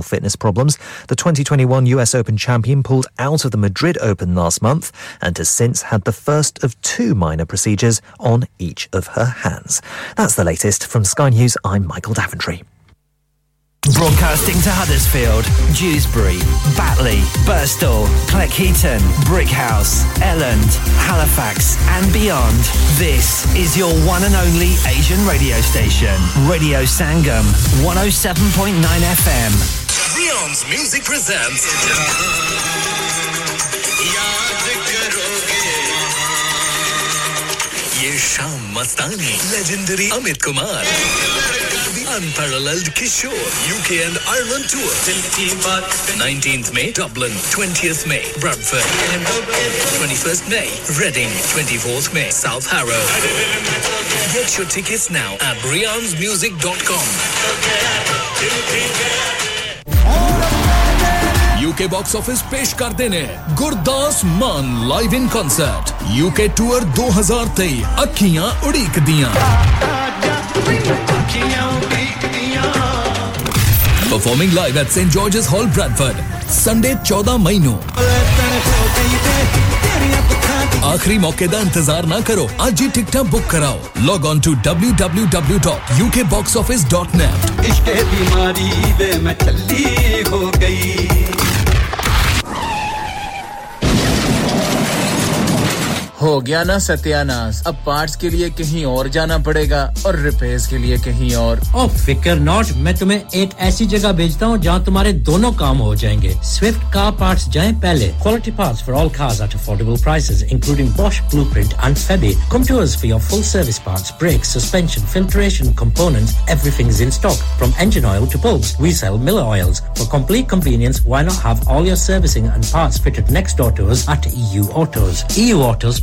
personal fitness problems, the 2021 US Open champion pulled out of the Madrid Open last month and has since had the first of two minor procedures on each of her hands. That's the latest. From Sky News, I'm Michael Daventry. Broadcasting to Huddersfield, Dewsbury, Batley, Birstall, Cleckheaton, Brickhouse, Elland, Halifax and beyond. This is your one and only Asian radio station. Radio Sangam, 107.9 FM. Brian's Music presents... Ye Sham Mastani, legendary Amit Kumar. Unparalleled Kishore, UK and Ireland tour. 19th May, Dublin. 20th May, Bradford. 21st May, Reading. 24th May, South Harrow. Get your tickets now at briansmusic.com. UK box office pesh kar dene Gurdas Mann live in concert. UK tour 2023. Akhiyan udik diyan. Performing live at St. George's Hall, Bradford, Sunday 14 May no. Aakhri mauke da intezar na karo, aaj hi ticket book karao. Log on to www.ukboxoffice.net. हो गया ना सत्यानाश अब parts के लिए कहीं और जाना पड़ेगा और रिपेयर्स के लिए कहीं और ओ फिकर नॉट मैं तुम्हें एक ऐसी जगह भेजता हूं जहां तुम्हारे दोनों काम हो जाएंगे स्विफ्ट कार पार्ट्स जाएं पहले quality parts for all cars at affordable prices including Bosch Blueprint and Febi come to us for your full service parts brakes suspension filtration components everything is in stock from engine oil to bulbs we sell Miller oils for complete convenience why not have all your servicing and parts fitted next door to us at EU Autos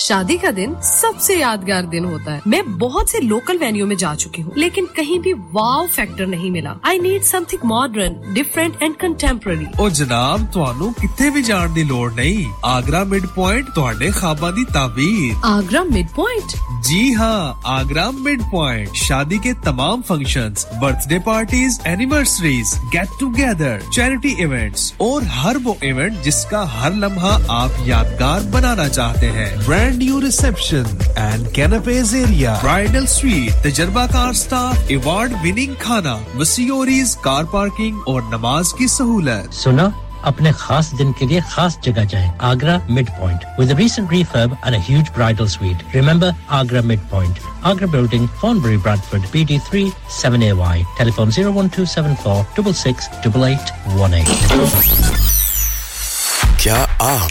शादी का दिन सबसे यादगार दिन होता है मैं बहुत से लोकल वेन्यू में जा चुकी हूँ लेकिन कहीं भी वाव फैक्टर नहीं मिला I need something modern different and contemporary ओ जनाब ਤੁਹਾਨੂੰ ਕਿਤੇ ਵੀ ਜਾਣ ਦੀ ਲੋੜ ਨਹੀਂ ਆਗਰਾ ਮਿਡ ਪੁਆਇੰਟ ਤੁਹਾਡੇ ਖਾਬਾਂ ਦੀ ਤਾਬੀਰ ਆਗਰਾ ਮਿਡ ਪੁਆਇੰਟ जी हां आगरा मिड पॉइंट शादी के तमाम functions birthday parties anniversaries get together charity events और हर वो इवेंट जिसका हर लम्हा आप यादगार बनाना चाहते हैं brand new reception and कैनपेज area bridal suite तजुर्बाकार स्टाफ अवार्ड विनिंग खाना मसियोरीज कार पार्किंग और नमाज की सहूलत सुना अपने खास दिन के लिए खास जगह जाएं Agra Midpoint with a recent refurb and a huge bridal suite remember Agra Midpoint Agra Building Thornbury Bradford BD3 7AY telephone 01274 668818 क्या आप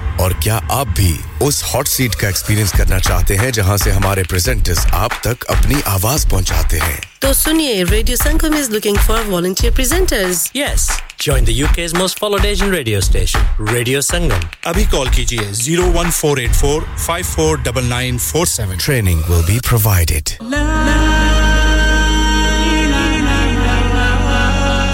और क्या आप भी उस हॉट सीट का एक्सपीरियंस करना चाहते हैं जहां से हमारे प्रेजेंटर्स आप तक अपनी आवाज पहुंचाते हैं तो सुनिए radio Sangam is looking for volunteer presenters yes Join the UK's most followed Asian radio station, Radio Singham. Abhi call kijiye 01484 549947. Training will be provided.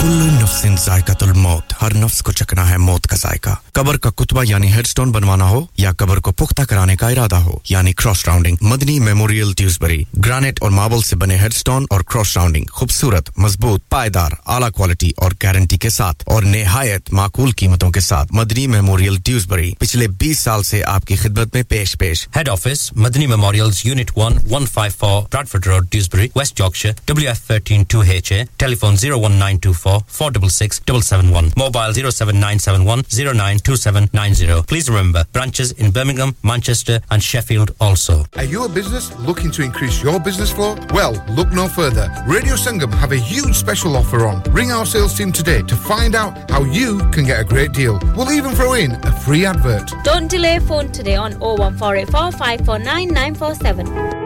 Kullu nafsin zaiqatul maut. Har nafs ko chakna hai maut ka zaiqa. Qabr ka kutba yani headstone banwana ho ya qabr ko pukhta karane ka irada ho yani cross rounding. Madani Memorial Dewsbury. Granite aur marble se bane headstone aur cross rounding. Khubsurat, mazboot, paidar, ala quality aur guarantee ke saath aur nihayat maakul qeematon ke saath. Madani Memorial Dewsbury. Pichle 20 saal se aapki khidmat mein pesh. Head office Madani Memorials Unit 1 154 Bradford Road Dewsbury West Yorkshire WF13 2HA. Telephone 01924 466 016 771. Mobile 07971 092790. Please remember, branches in Birmingham, Manchester and Sheffield also. Are you a business looking to increase your business flow? Well, look no further. Radio Singham have a huge special offer on. Ring our sales team today to find out how you can get a great deal. We'll even throw in a free advert. Don't delay, phone today on 01484 549 947.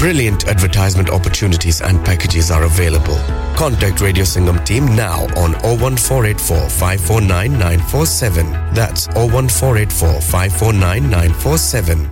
Brilliant advertisement opportunities and packages are available. Contact Radio Singham team now on 01484 549 947. That's 01484 549 947.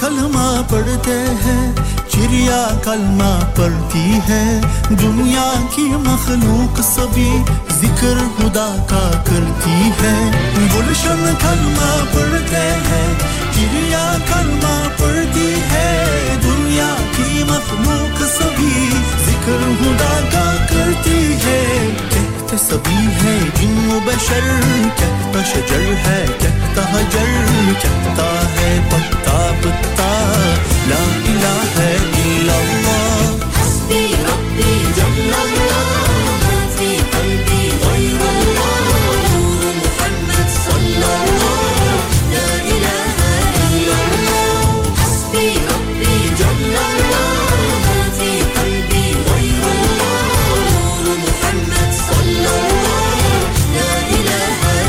कलमा पढ़ते हैं चिड़िया कलमा पढ़ती है दुनिया की मखलूक सभी जिक्र खुदा का करती है गुलशन कलमा पढ़ते हैं चिड़िया कलमा पढ़ती है दुनिया की मखलूक सभी जिक्र खुदा का करती है कहते सभी है जिन्नो बशर कहता शजर है कहता हजर कहता है पत्ता पत्ता ला इलाहा इल्लल्लाह हस्बी रब्बी जल्लल्लाह हस्बी कल्बी गैरुल्लाह नूर मुहम्मद सल्लल्लाह ला इलाहा इल्लल्लाह हस्बी रब्बी जल्लल्लाह हस्बी कल्बी गैरुल्लाह नूर मुहम्मद सल्लल्लाह ला इलाहा इल्लल्लाह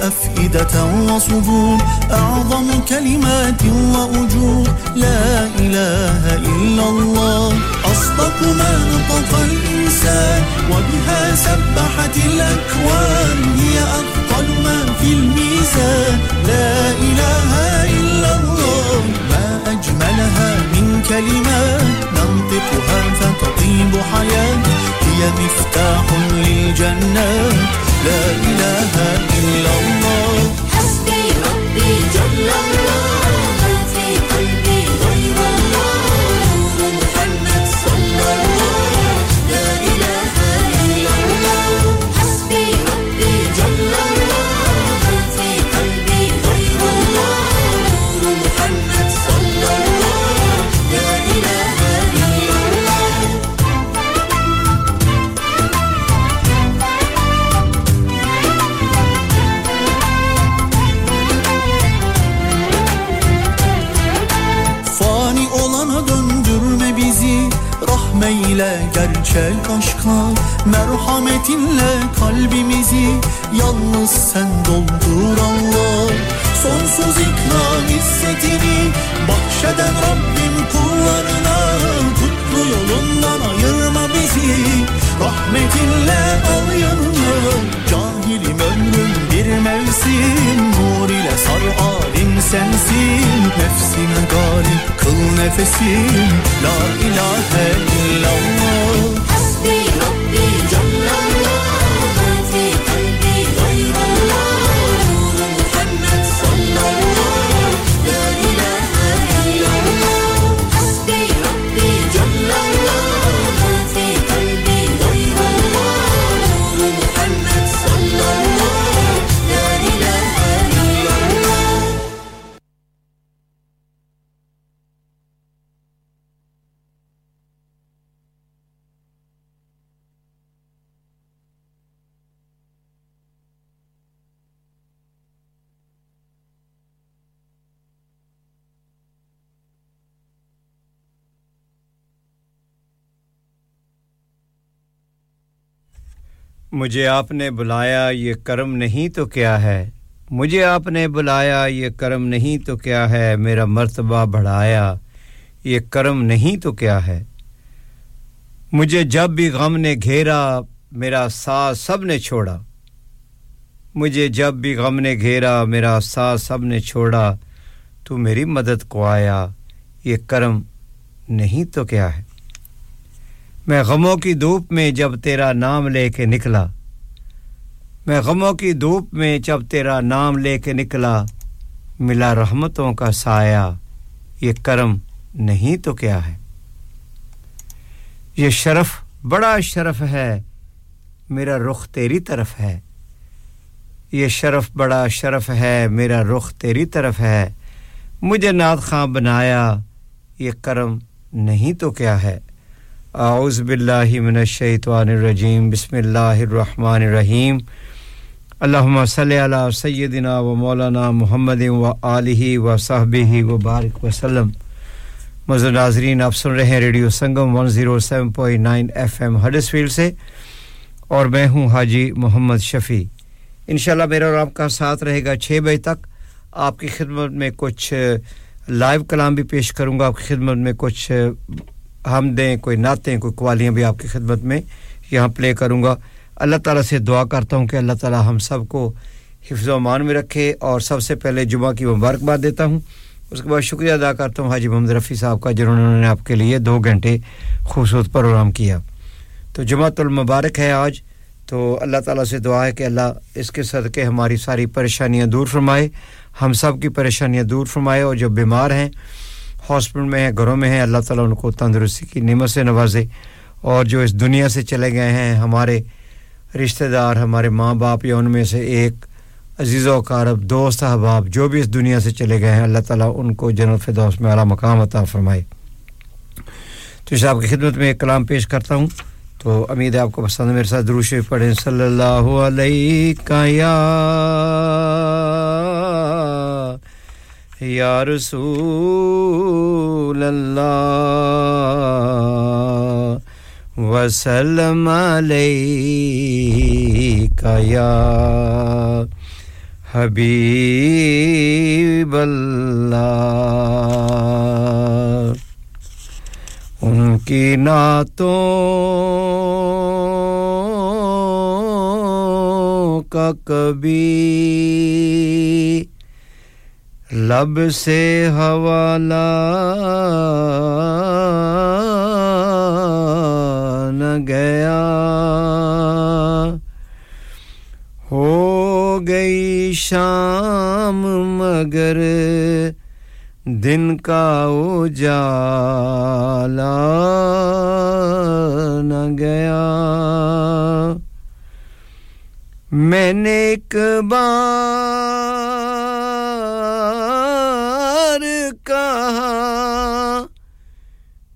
أفئدة وصدور أعظم كلمات وأجور لا إله إلا الله أصدق ما نطق الإنسان وبها سبحت الأكوان هي أثقل ما في الميزان لا إله إلا الله ما أجملها من كلمات ننطقها فتطيب حياة هي مفتاح للجنة لا إله إلا الله حسبي ربي جل الله ما في قلبي غير الله نور محمد صلى الله لا إله إلا الله حسبي ربي جل الله ما في قلبي غير الله نور محمد صلى الله لا إله إلا الله Rahmeyle gerçek aşka Merhametinle kalbimizi Yalnız sen doldur Allah Sonsuz ikram hissetini Bahşeden Rabbim kullarına Kutlu yolundan ayırma bizi Rahmetinle al yanına Cahilim ömrüm bir mevsim Nur ile sar alim sensin Nefsine galip kıl nefesim La ilahe illallah Hasbi Rabbi Cellallah Ma fi kalbi gayrallah Nuru Muhammed sallallahu La ilahe illallah Hasbi Rabbi Cellallah Ma fi kalbi gayrallah Nuru Muhammed sallallahu La ilahe illallah मुझे आपने बुलाया ये करम नहीं तो क्या है मुझे आपने बुलाया ये करम नहीं तो क्या है मेरा मर्तबा बढ़ाया ये करम नहीं तो क्या है मुझे जब भी गम ने घेरा मेरा साथ सब ने छोड़ा मुझे जब भी गम ने घेरा मेरा साथ सब ने छोड़ा तू मेरी मदद को आया ये करम नहीं तो क्या है मैं गमों की धूप में जब तेरा नाम लेके निकला मैं गमों की धूप में जब तेरा नाम लेके निकला मिला रहमतों का साया ये करम नहीं तो क्या है ये शरफ बड़ा शरफ है मेरा रुख तेरी तरफ है ये शरफ बड़ा शरफ है मेरा रुख तेरी तरफ है मुझे नाद खां बनाया ये करम नहीं तो क्या है आउज़ बिल्लाहि मिनश शैतानिर रजीम बिस्मिल्लाहिर रहमानिर रहीम अल्लाहुम्मा सल्लि अला सय्यिदिना व मौलाना मुहम्मदिन व आलिहि व सहबिहि व बारिक व सल्लम मौजूद नाज़रीन आप सुन रहे हैं रेडियो संगम 107.9 एफएम हडर्सफील्ड से और मैं हूं हाजी मोहम्मद शफी इंशाल्लाह मेरा और आपका साथ रहेगा 6 बजे तक आपकी खिदमत में कुछ लाइव कलाम भी पेश करूंगा आपकी खिदमत में कुछ हमदें कोई नातें कोई कवालियां भी आपकी खिदमत में यहां प्ले करूंगा अल्लाह ताला से दुआ करता हूं कि अल्लाह ताला हम सब को हिफ्ज़ व अमान में रखे और सबसे पहले जुमा की मुबारकबाद देता हूं उसके बाद शुक्रिया अदा करता हूं हाजी मोहम्मद रफ़ी साहब का जिन्होंने आपके लिए 2 घंटे खूबसूरत प्रोग्राम किया तो जुमातुल मुबारक है आज तो अल्लाह ताला से दुआ है कि अल्लाह इसके सदके हमारी सारी परेशानियां दूर फरमाए हम सब की परेशानियां दूर फरमाए और जो बीमार हैं हॉस्पिटल में हैं घरों में हैं अल्लाह ताला उनको तंदुरुस्ती की नेमत से नवाजे और जो इस दुनिया से चले गए हैं हमारे रिश्तेदार हमारे मां-बाप या उनमें से एक अजीज़ व अक़ारब दोस्त अहबाब जो भी इस दुनिया से चले गए हैं अल्लाह ताला उनको जन्नत फिरदौस में आला मकाम अता फरमाए तो साहब की खिदमत में एक कलाम पेश करता हूं तो उम्मीद है आपको पसंद मेरे साथ दुरूद शरीफ पढ़ें सल्लल्लाहु अलैहि का या रसूल अल्लाह वसल्लम अलैका या हबीब अल्लाह उनकी नातों का कभी लब से हवाला न गया हो गई शाम मगर दिन का उजाला न गया मैंने एक बार कहा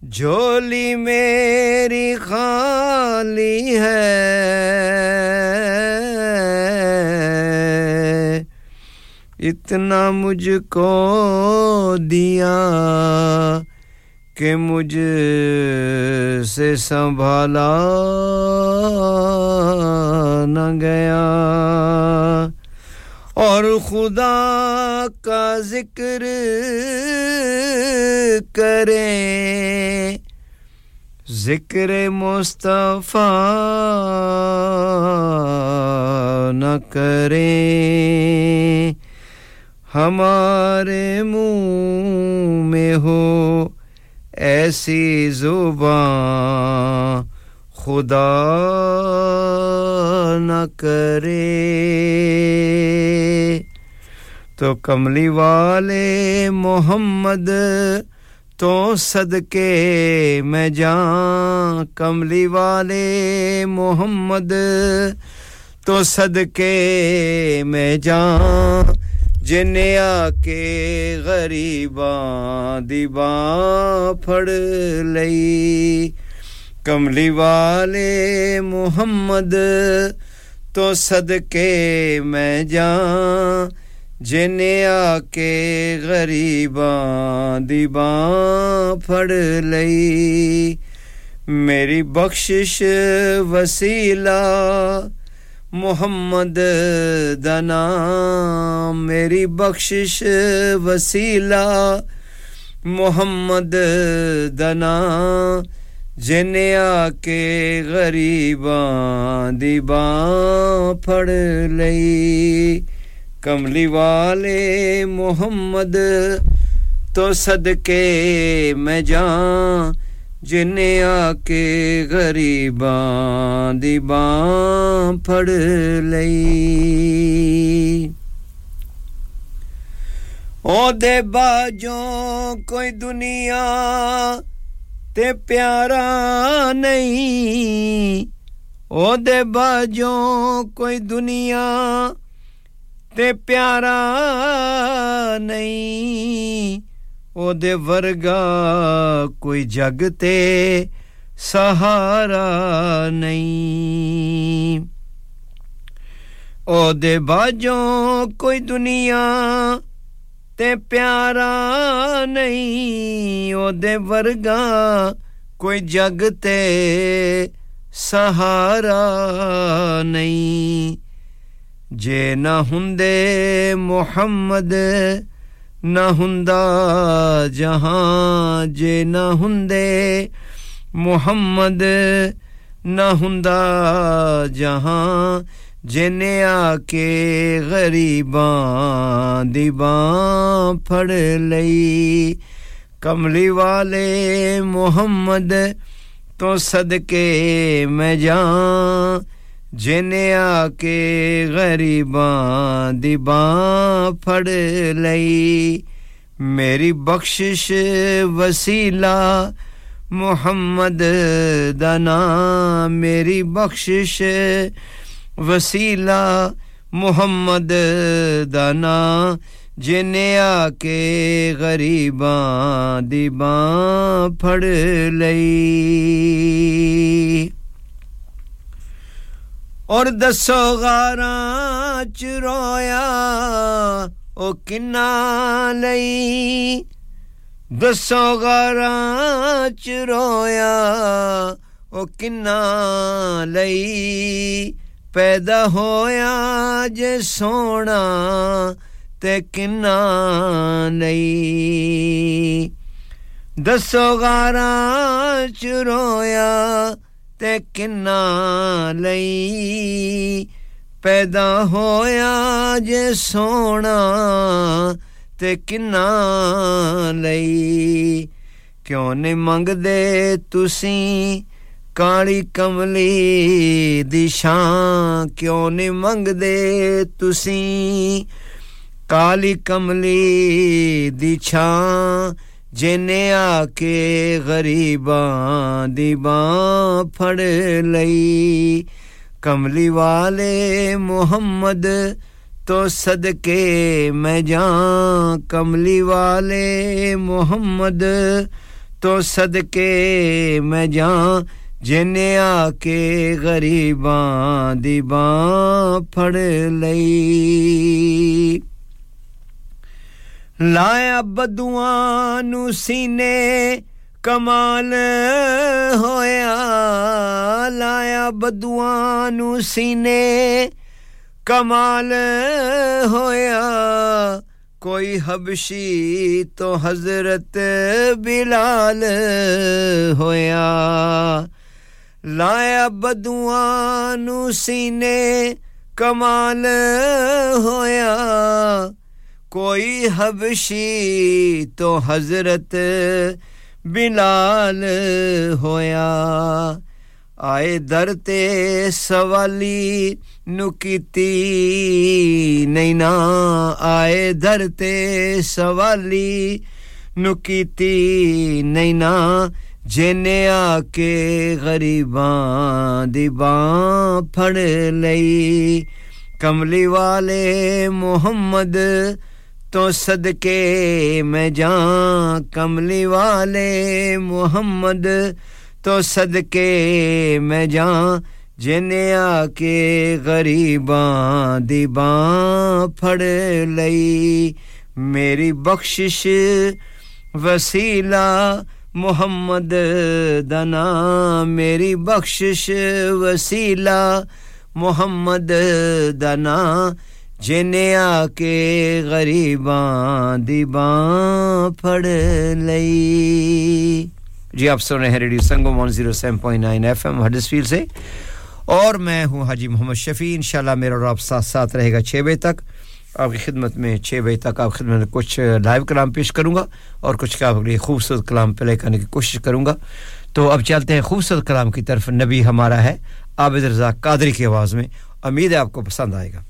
झोली मेरी खाली है इतना मुझको दिया कि मुझसे संभाला न गया और खुदा का जिक्र करें जिक्र मुस्तफा न करें हमारे मुंह में हो ऐसी जुबान खुदा न करे तो कमली वाले मोहम्मद तो सदके मैं जान कमली वाले मोहम्मद तो सदके मैं जान जिन्हें आके गरीबां दीबा फड़ लई कमली वाले मोहम्मद तो सदके मैं जान जिन्हें आके गरीबां दीबा फड़ लई मेरी बख्शिश वसीला محمد دا نام میری بخشش وسیلہ محمد دا نام جنے آکے غریباں دی باں پھڑ لئی کملی والے محمد تو صدقے میں جاں जिन्ने आके गरीबां दी बां फड़ लई ओदे बाजों कोई दुनिया ते प्यारा नहीं ओदे बाजों कोई दुनिया ते प्यारा नहीं ओदे वर्गा कोई जग ते सहारा नहीं ओदे बाजों कोई दुनिया ते प्यारा नहीं ओदे वर्गा कोई जग ते सहारा नहीं जे ना हुंदे मोहम्मद ना हुंदा जहां जे ना हुंदे मोहम्मद ना हुंदा जहां जिने आके गरीबां दी बां फड़ लई कमली वाले मोहम्मद तो सदके मैं जां जिने आके गरीबां दी बां फड़ लई मेरी बख्शिश वसीला मोहम्मद दा नाम मेरी बख्शिश वसीला मोहम्मद दा नाम जिने आके गरीबां दी बां फड़ लई और दसो गारां च रोया ओ किन्ना लई दसो गारां च रोया ओ किन्ना लई पैदा होया जे सोना ते किन्ना लई दसो गारां च रोया ते किन्ना लई पैदा होया जे सोना ते किन्ना लई क्यों ने मंगदे तुसी काली कमली दी शां क्यों ने मंगदे तुसी काली कमली दी छां जिने आके गरीबां दी बां फड़ लई कमली वाले मोहम्मद तो सदके मैं जां कमली वाले मोहम्मद तो सदके मैं जां जिने आके गरीबां दी बां फड़ लई लाया बदुआं नू सीने कमाल होया लाया बदुआं नू सीने कमाल होया कोई हबशी तो हजरत बिलाल होया लाया बदुआं नू सीने कमाल होया कोई हबशी तो हजरत बिलाल होया आए दर ते सवाली नु कीती नहीं ना आए दर ते सवाली नु कीती नहीं ना जिने आके गरीबां दी बां फड़ लई कमली वाले मोहम्मद तो सदके मैं जां कमली वाले मोहम्मद तो सदके मैं जां जिने आके गरीबां दी बां फड़ लई मेरी बख्शिश वसीला मोहम्मद दा नाम मेरी बख्शिश वसीला मोहम्मद दाना जिने आके गरीबां दी बां फड़ लई जी आप सुन रहे हैं रेडियो संगम 107.9 एफएम हडर्सफील्ड से और मैं हूं हाजी मोहम्मद शफी इंशाल्लाह मेरा और आप साथ रहेगा 6 बजे तक आपकी खिदमत में 6 बजे तक आपकी खिदमत में कुछ लाइव कलाम पेश करूंगा और कुछ आपके लिए खूबसूरत कलाम प्ले करने की कोशिश करूंगा तो अब चलते हैं खूबसूरत कलाम की तरफ नबी हमारा है आबिद रज़ा कादरी की आवाज में उम्मीद है आपको पसंद आएगा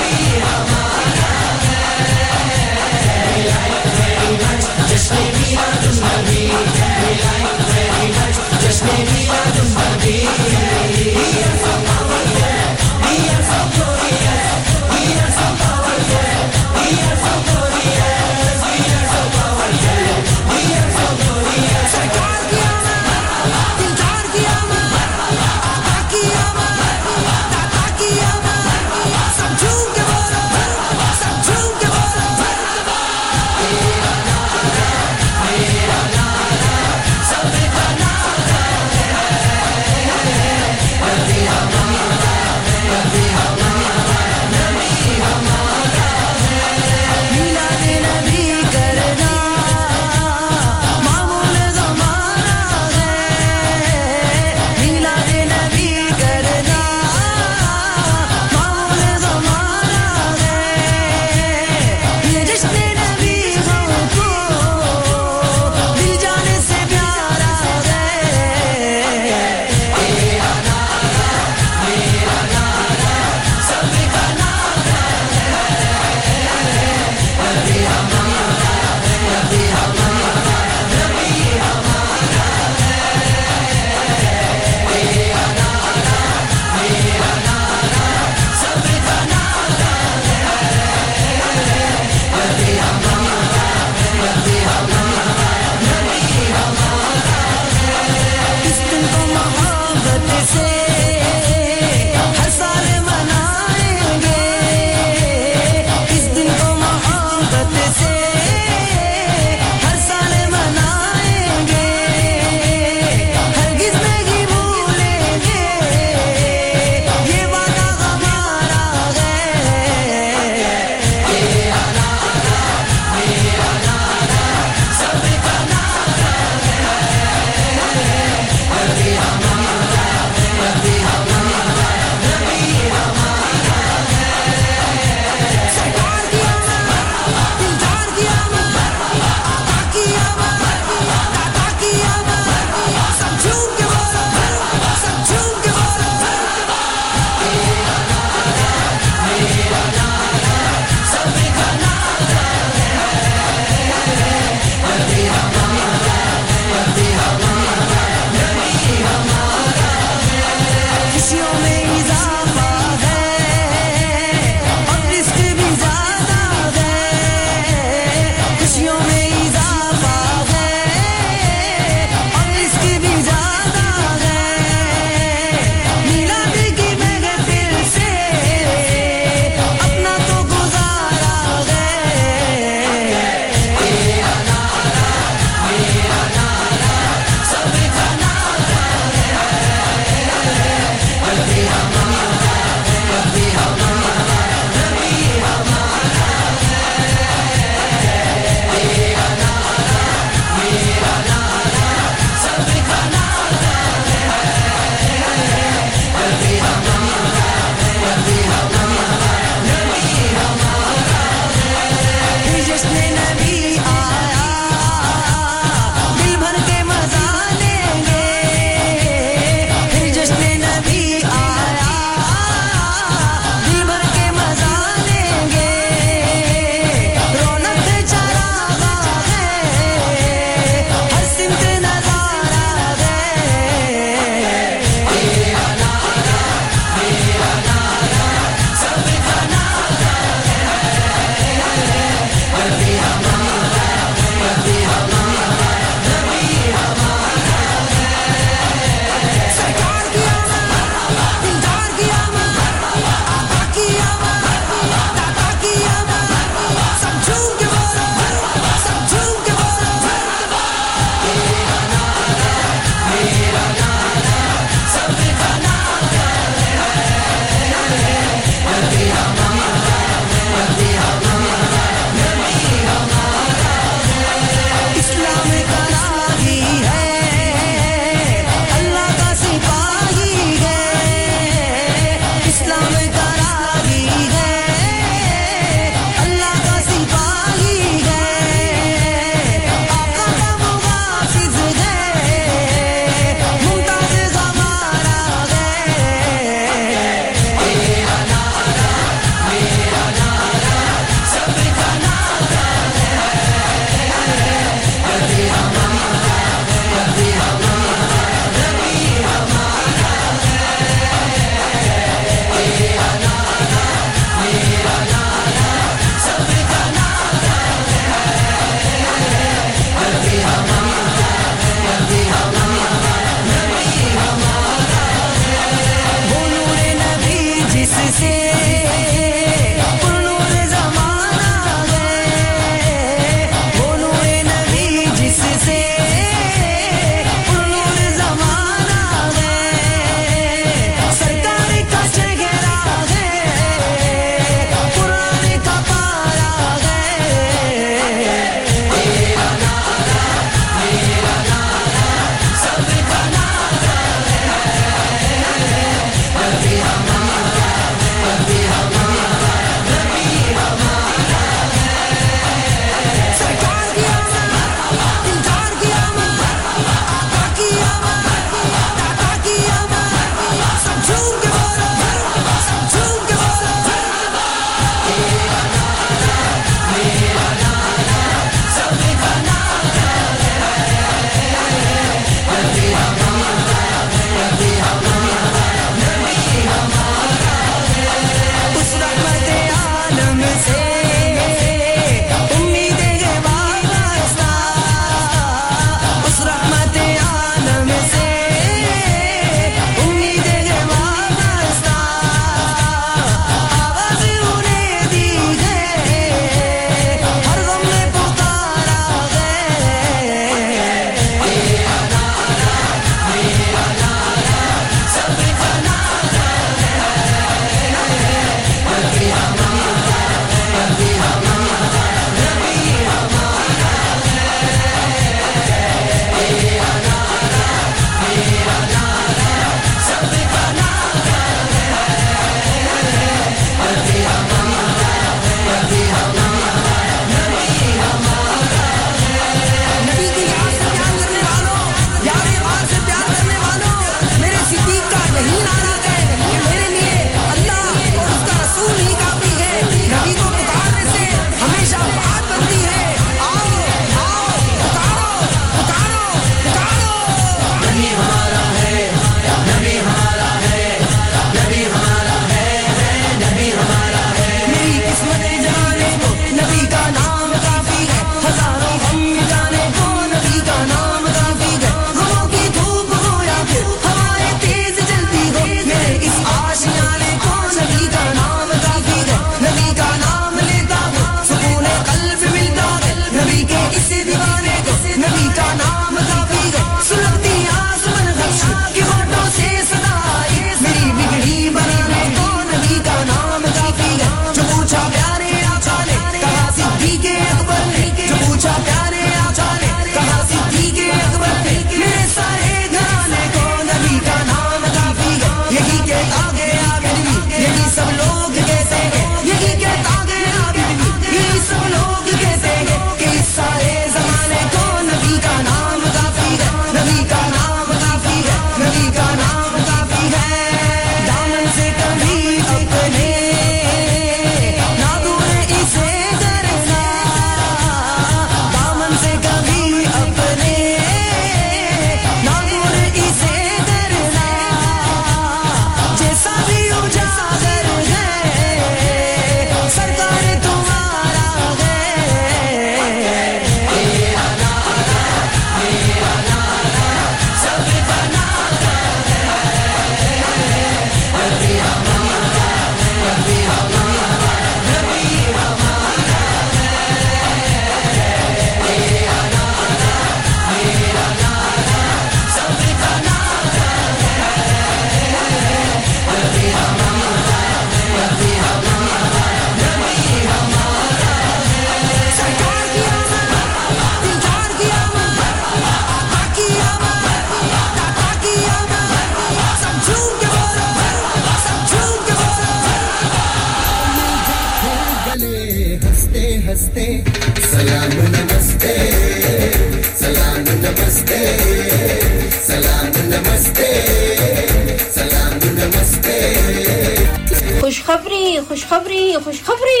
खुशखबरी खुशखबरी खुशखबरी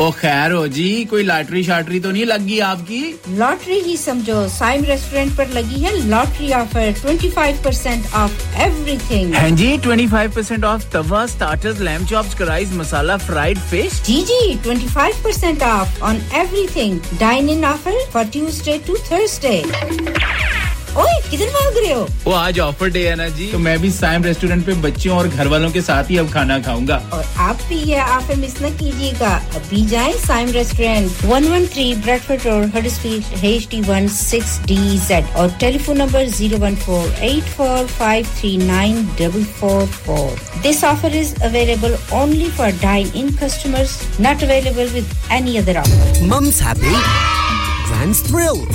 ओ खैर हो जी कोई लॉटरी शाटरी तो नहीं लगी आपकी लॉटरी ही समझो साइम रेस्टोरेंट पर लगी है लॉटरी ऑफर 25% ऑफ एवरीथिंग हां जी 25% off tawa starters lamb chops कराइज masala fried fish जी जी 25% off on everything dine in offer for Tuesday to Thursday ओए किधर भाग रहे हो वो आज ऑफर डे है ना जी तो मैं भी साइम रेस्टोरेंट पे बच्चों और घर वालों के साथ ही अब खाना खाऊंगा और आप भी ये ऑफर मिस ना कीजिएगा अभी जाएं Saim restaurant 113 Bradford road Huddersfield HD16DZ और telephone number 01484539444 This offer is available only for dine-in customers not available with any other offer Mum's happy Grand's thrilled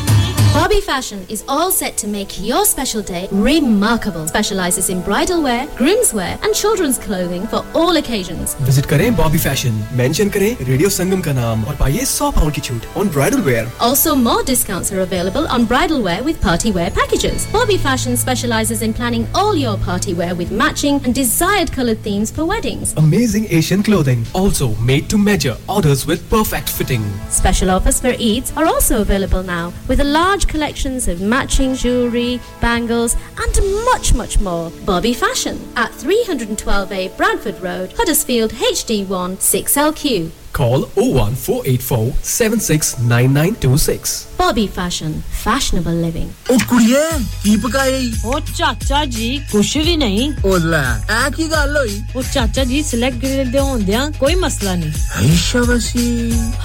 Bobby Fashion is all set to make your special day remarkable. Specializes in bridal wear, groom's wear and children's clothing for all occasions. Visit करें Bobby Fashion, mention करें Radio Singham का नाम और पाइए 100 pound की छूट on bridal wear. Also, more discounts are available on bridal wear with party wear packages. Bobby Fashion specializes in planning all your party wear with matching and desired colored themes for weddings. Amazing Asian clothing, also made to measure, orders with perfect fitting. Special offers for Eids are also available now with a large collections of matching jewellery, bangles and much more. Bobby Fashion at 312A Bradford Road, Huddersfield HD1 6LQ. Call 01484 769926. Bobby Fashion, fashionable living. Oh, kuriye, ki pakai? Oh, chacha ji, kuch bhi nahi. Oh la, aa ki gall hoyi? Oh chacha ji, Select Grill de hondeyan koi masla nahi. Hai shabasi.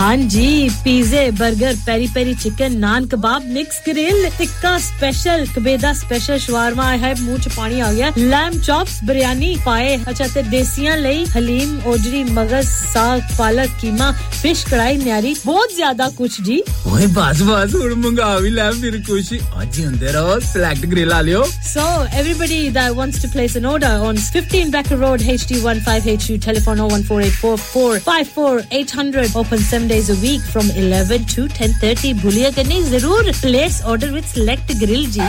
Haan ji, pizza, burger, peri peri chicken, naan kebab, mixed grill, tikka special, kabeda special, shawarma hai, muh ch pani aa gaya, lamb chops, biryani, paye, acha te desiyan lai, haleem, odri, maghaz, saag, palak keema fish karahi न्यारी बहुत ज्यादा कुछ जी ओए बास हुन मंगावी ले फिर कुछ आज अंदर रहो सेलेक्ट ग्रिल आ लियो so everybody that wants to place an order on 15 Becker Road HD15HU telephone 01484454800 open 7 days a week from 11 to 10:30 भूलिया करनी जरूर place order with select grill जी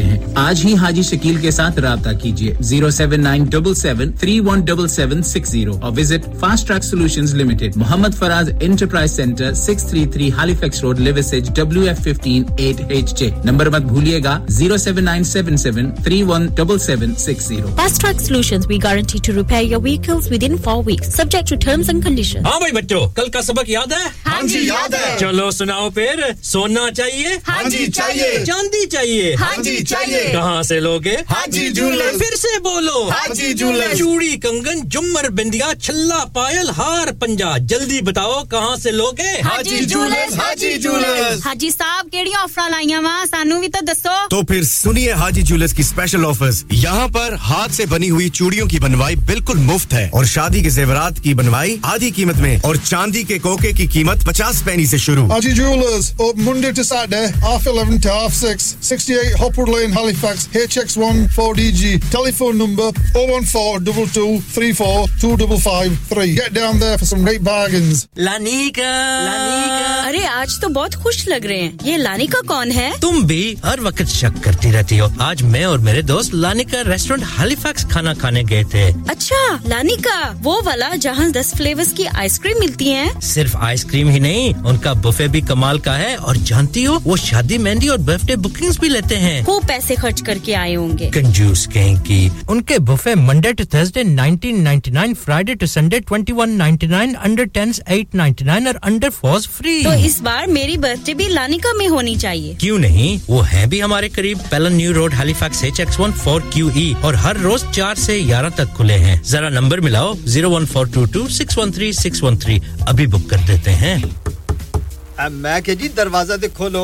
हैं आज ही हाजी शकील के साथ राबता कीजिए 07977317760 और visit fast track solutions limited Mohammad Faraz enterprise centre 633 Halifax Road Liversedge WF15 8HJ number मत भूलिएगा 07977317760 fast track solutions we guarantee to repair your vehicles within 4 weeks subject to terms and conditions हां भाई बच्चों कल का सबक याद है हां जी याद है चलो सुनाओ फिर सोना चाहिए हां जी चाहिए चांदी चाहिए हां जी चाहिए कहां से लोगे हाजी जूलर्स फिर से बोलो हाजी जूलर्स चूड़ी कंगन झुमर बिंदिया छल्ला पायल हार पंजा जल्दी बताओ कहां से लोगे हाजी जूलर्स हाजी साहब केडी ऑफर लाईया वा सानू भी तो दसो तो फिर सुनिए हाजी जूलर्स की स्पेशल ऑफर्स यहां पर हाथ से बनी हुई चूड़ियों की बनवाई बिल्कुल मुफ्त है और शादी के जेवरात की बनवाई आधी कीमत में और चांदी के कोके की कीमत 50 पैसे से शुरू Haji jewellers open Monday to Saturday half 11 to half 6 68 Hopwood Lane, Halifax, HX1 4DG. Telephone number 01422342553. Get down there for some great bargains. Lanika. अरे आज तो बहुत खुश लग रहे हैं। ये लानिका कौन है? तुम भी हर वक्त शक करती रहती हो। आज मैं और मेरे दोस्त लानिका रेस्टोरेंट हैलिफैक्स खाना खाने गए थे। अच्छा, लानिका, वो वाला जहां 10 फ्लेवर्स की आइसक्रीम मिलती है। सिर्फ आइसक्रीम ही नहीं, उनका बुफे भी कमाल का है और जानती हो, वो शादी मेहंदी और बर्थडे बुकिंग्स भी लेते हैं। खूब पैसे खर्च करके आए होंगे कंजूस कहें कि उनके buffet Monday to Thursday 1999 Friday to Sunday 21.99 under 10s 8.99 और अंडर 4s फ्री तो इस बार मेरी बर्थडे भी लानिका में होनी चाहिए क्यों नहीं वो है भी हमारे करीब Pellon new road Halifax HX1 4QE और हर रोज 4 से 11 तक खुले हैं जरा नंबर मिलाओ 01422613613 अभी बुक कर देते हैं मैं के जी दरवाजा दे खोलो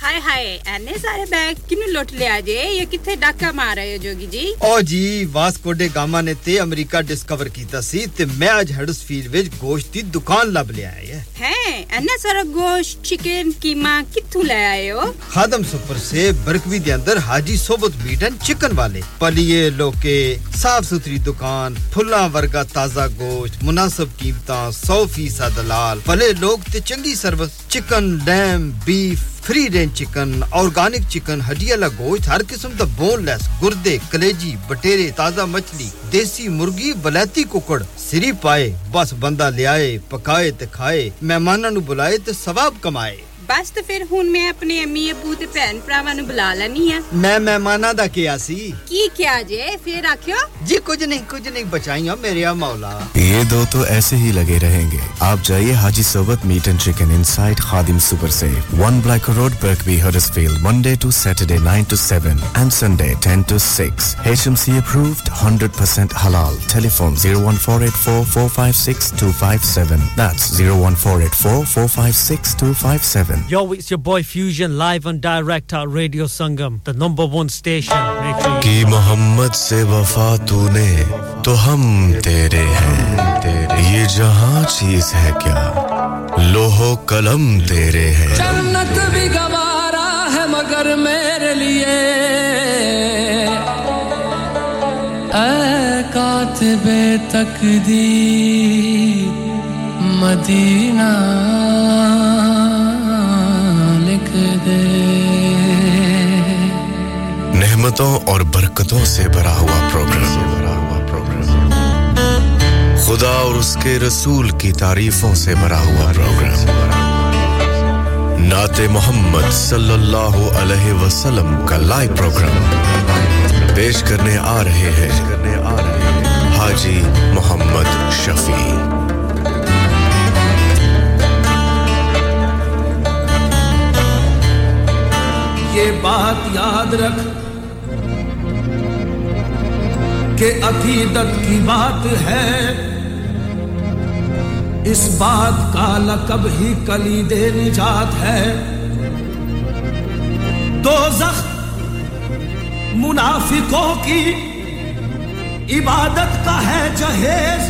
हाय हाय एने सारे बैग किने लुट ले आजे ये किथे डाका मार रहे हो जोगी जी ओ जी वास्को डे गामा ने ते अमेरिका डिस्कवर कीता सी ते मैं आज हडर्सफील्ड विच गोश्त दी दुकान लब ले आया है एने सारा गोश्त चिकन कीमा किथू ले आए हो खादम सुपर से बरकवी दे अंदर हाजी सोबत मीट एंड चिकन वाले पलिए लोके साफ सुथरी दुकान फुल्ला वर्गा ताजा गोश्त मुनासिब कीमतां 100% दलाल भले लोग ते चंगी service Chicken, lamb, beef, free range chicken, organic chicken, हड्डी वाला गोश्त, हर किस्म का boneless, गुर्दे, कलेजी, बटेरे, ताजा मछली, देसी मुर्गी, बलाती कुकड़, सिरी पाए, बस बंदा ले आए, पकाए ते खाए, मेहमानां नु बुलाए ते सवाब कमाए बस तो फिर हुन मैं अपने अम्मी अबू ते भैन भरावां नु बुला लैनी है मैं मेहमानां दा क्या सी की क्या जे फिर आखियो जी कुछ नहीं बचाइयो मेरे आ मौला ये दो तो ऐसे ही लगे रहेंगे आप जाइए हाजी सोबत meat and chicken inside Khadim super safe 1 black road Birkby Huddersfield Monday to Saturday 9 to 7 and Sunday 10 to 6 HMC approved 100% halal telephone 01484456257 that's 01484456257 Yo, it's your boy Fusion live and direct at Radio Sangam, the number one station. Ki Muhammad se wafa tune, to hum tere hain. Ye jahan cheez hai kya? Loho kalam tere hain. Jannat bhi gawara hai magar mere liye. Ae katbe takdeer Madina. नेहमतों और बरकतों से भरा हुआ programme खुदा और उसके रसूल की तारीफों से भरा हुआ प्रोग्राम नाते मोहम्मद सल्लल्लाहु अलैहि वसल्लम का लाइव प्रोग्राम पेश करने आ रहे हैं हाजी मोहम्मद शफी ये बात याद रख के अकीदत की बात है इस बात का लकब ही कलीदे निजात है दोज़ख मुनाफिकों की इबादत का है जहेज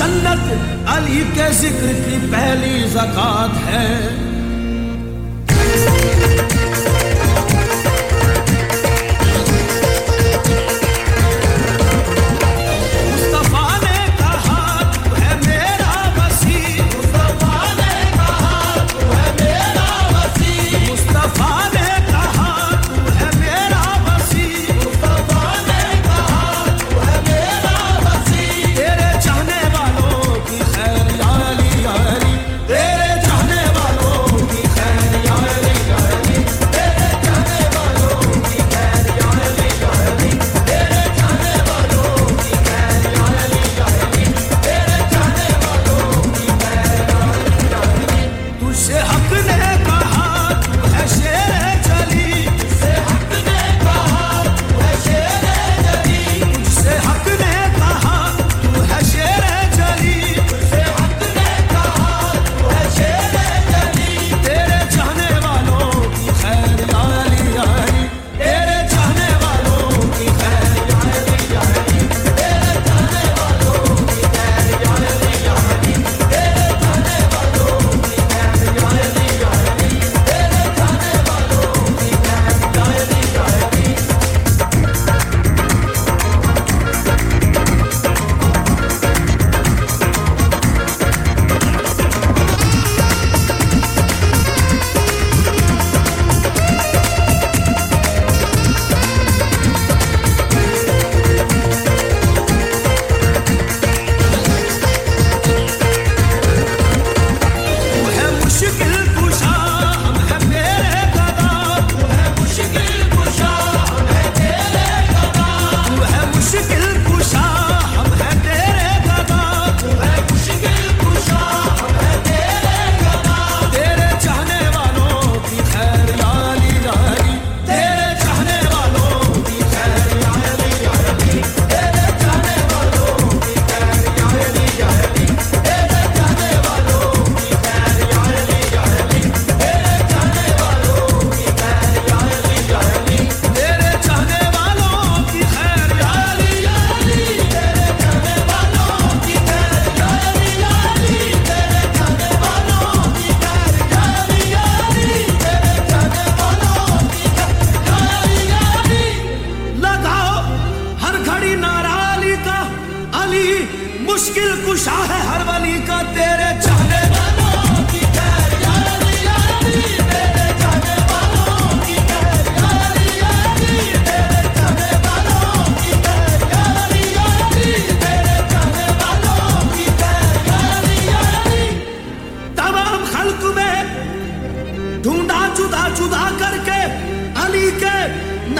जन्नत अली के जिक्र की पहली ज़कात है वाली मुश्किल कुशा है हर वाली का तेरे चाहने वालों की खैर यारी यारी तेरे चाहने वालों की खैर यारी यारी तेरे चाहने वालों की खैर यारी यारी तेरे चाहने वालों की खैर यारी यारी तमाम खल्क में ढूंढा जुदा जुदा करके अली के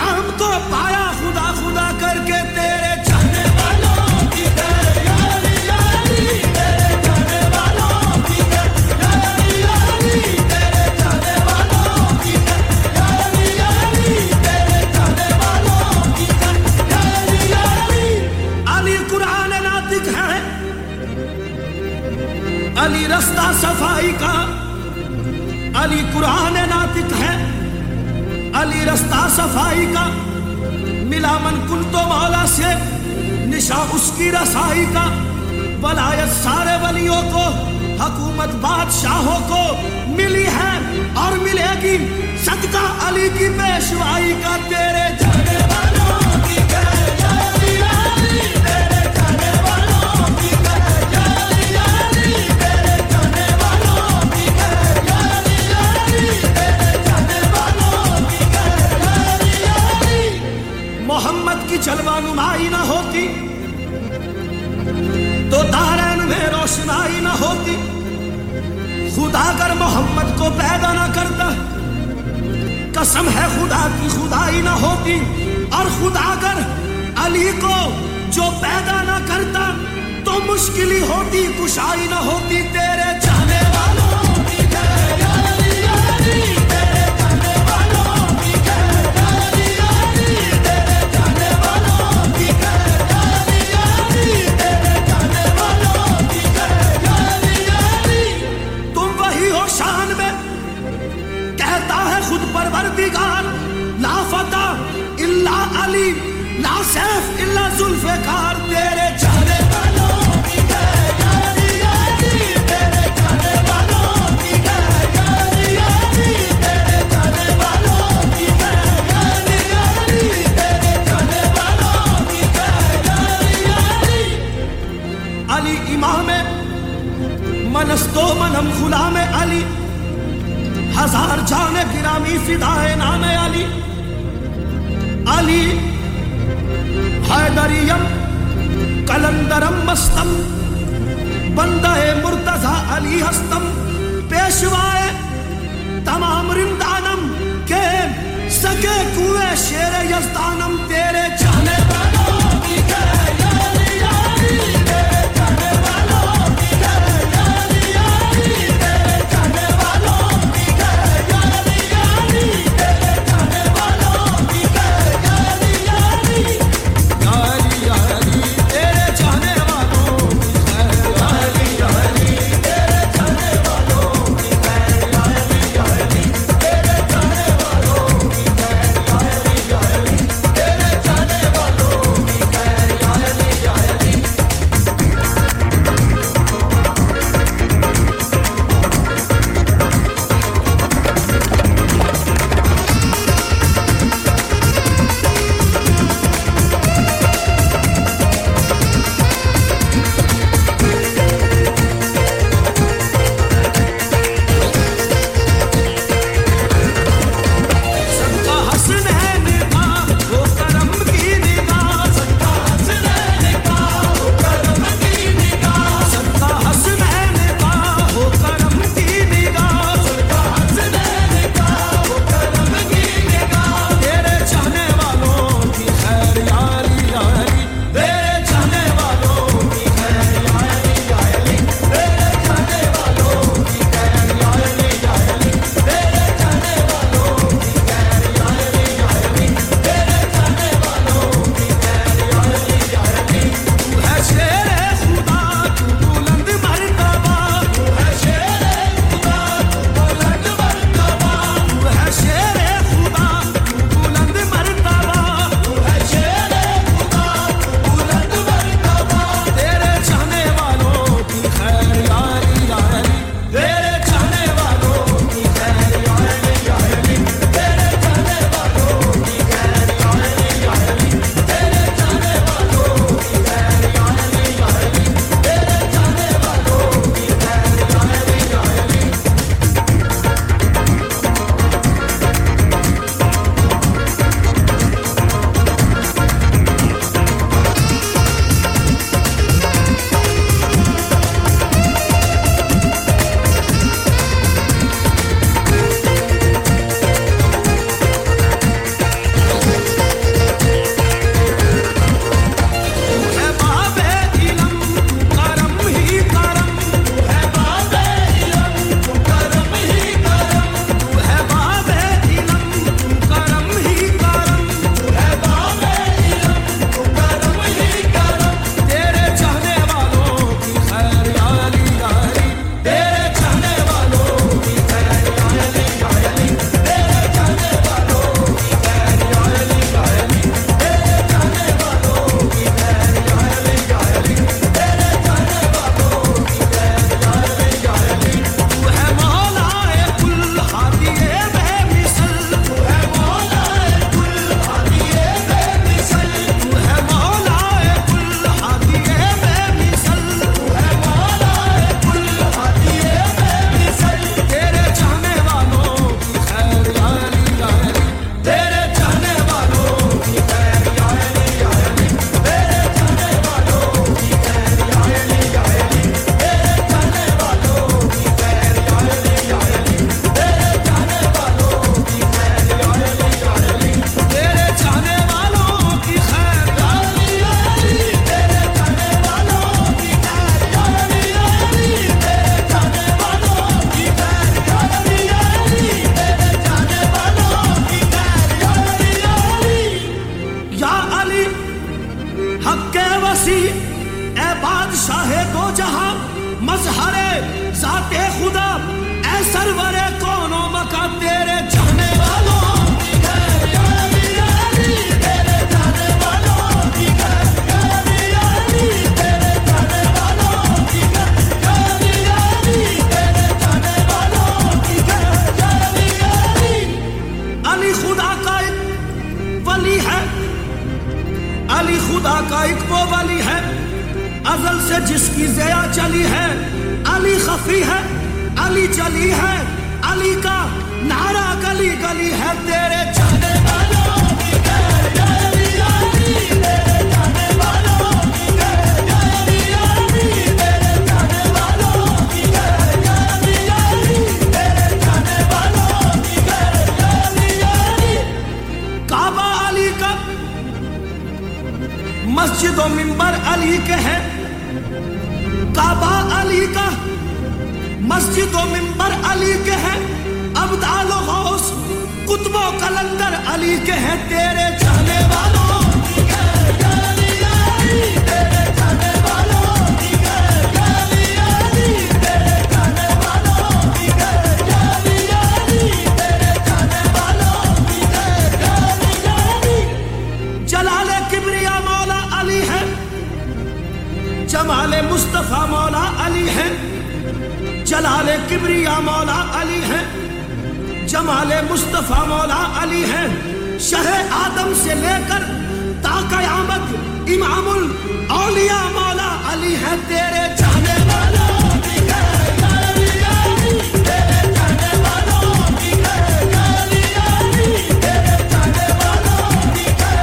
नाम को पाया खुदा खुदा करके तेरे चाहने वालों की खैर यारी यारी तेरे चाहने वालों की खैर यारी यारी तेरे चाहने वालों की खैर यारी यारी तेरे चाहने वालों की खैर यारी यारी अली कुरान नातिक है अली रास्ता सफाई का अली कुरान नातिक है अली रास्ता सफाई का मिला मन कुल तो मौला से निशा उसकी रसाई का वलायत सारे वलियों को हुकूमत बादशाहों को मिली है और मिलेगी सदका अली की पेशवाई का तेरे झंडे वालों की खैर यारी यारी तेरे झंडे वालों की खैर यारी यारी तेरे झंडे वालों की खैर यारी यारी मोहम्मद की जलवानुमाई न होती तो दारैन में रोशनाई न होती खुदा अगर मोहम्मद को पैदा न करता कसम है खुदा की खुदाई न होती और खुदा अगर अली को जो पैदा न करता तो मुश्किल ही होती कुशाई न होती तेरे चाहने वालों की खैर यारी यारी परवरदिगार ला फता इल्ला अली ला सैफ इल्ला जुल्फकार तेरे चाहने वालों की खैर यारी यारी तेरे चाहने वालों की खैर यारी यारी तेरे चाहने वालों की खैर यारी यारी तेरे चाहने वालों की खैर यारी यारी अली इमाम है मनस्तो मनम खुदा में अली हजार जाने गिरामी फिदाए नाम अली अली हैदरियम कलंदरम मस्तम बंदाए मुर्तजा अली हस्तम पेशवाए तमाम रिंदानम के सके कुए शेर यस्तानम तेरे चाहने वालों की खैर यारी यारी तेरे चाहने वालों की खैर यारी यारी तेरे चाहने वालों बादशाह दो जहां मजहरे जाते खुदा ऐ सरवरे कौनो मका तेरे चाहने वालों अली खुदा का एक वो वाली है अजल से जिसकी ज़िया चली है अली खफी है अली चली है अली का नारा गली गली है तेरे चाहने वालों की गली गली तेरे चाहने वालों की गली गली तेरे चाहने वालों की गली गली तेरे चाहने वालों की गली गली काबा अली का मस्जिद और मिंबर अली के हैं काबा अली का मस्जिद और मिंबर अली के हैं अब्दाल और गौस कुतुब और कलंदर अली के हैं तेरे चाहने वालों की गली गली तेरे चाहने वालों की गली गली तेरे चाहने वालों की गली गली तेरे चाहने वालों की गली गली जलाले किबरिया जमाले मुस्तफा मौला अली है जलाले किबरिया मौला अली है जमाले मुस्तफा मौला अली है शाह आदम से लेकर ता कयामत इमामुल औलिया मौला अली है तेरे चाहने वालों की गली गली तेरे चाहने वालों की गली गली तेरे चाहने वालों की गली गली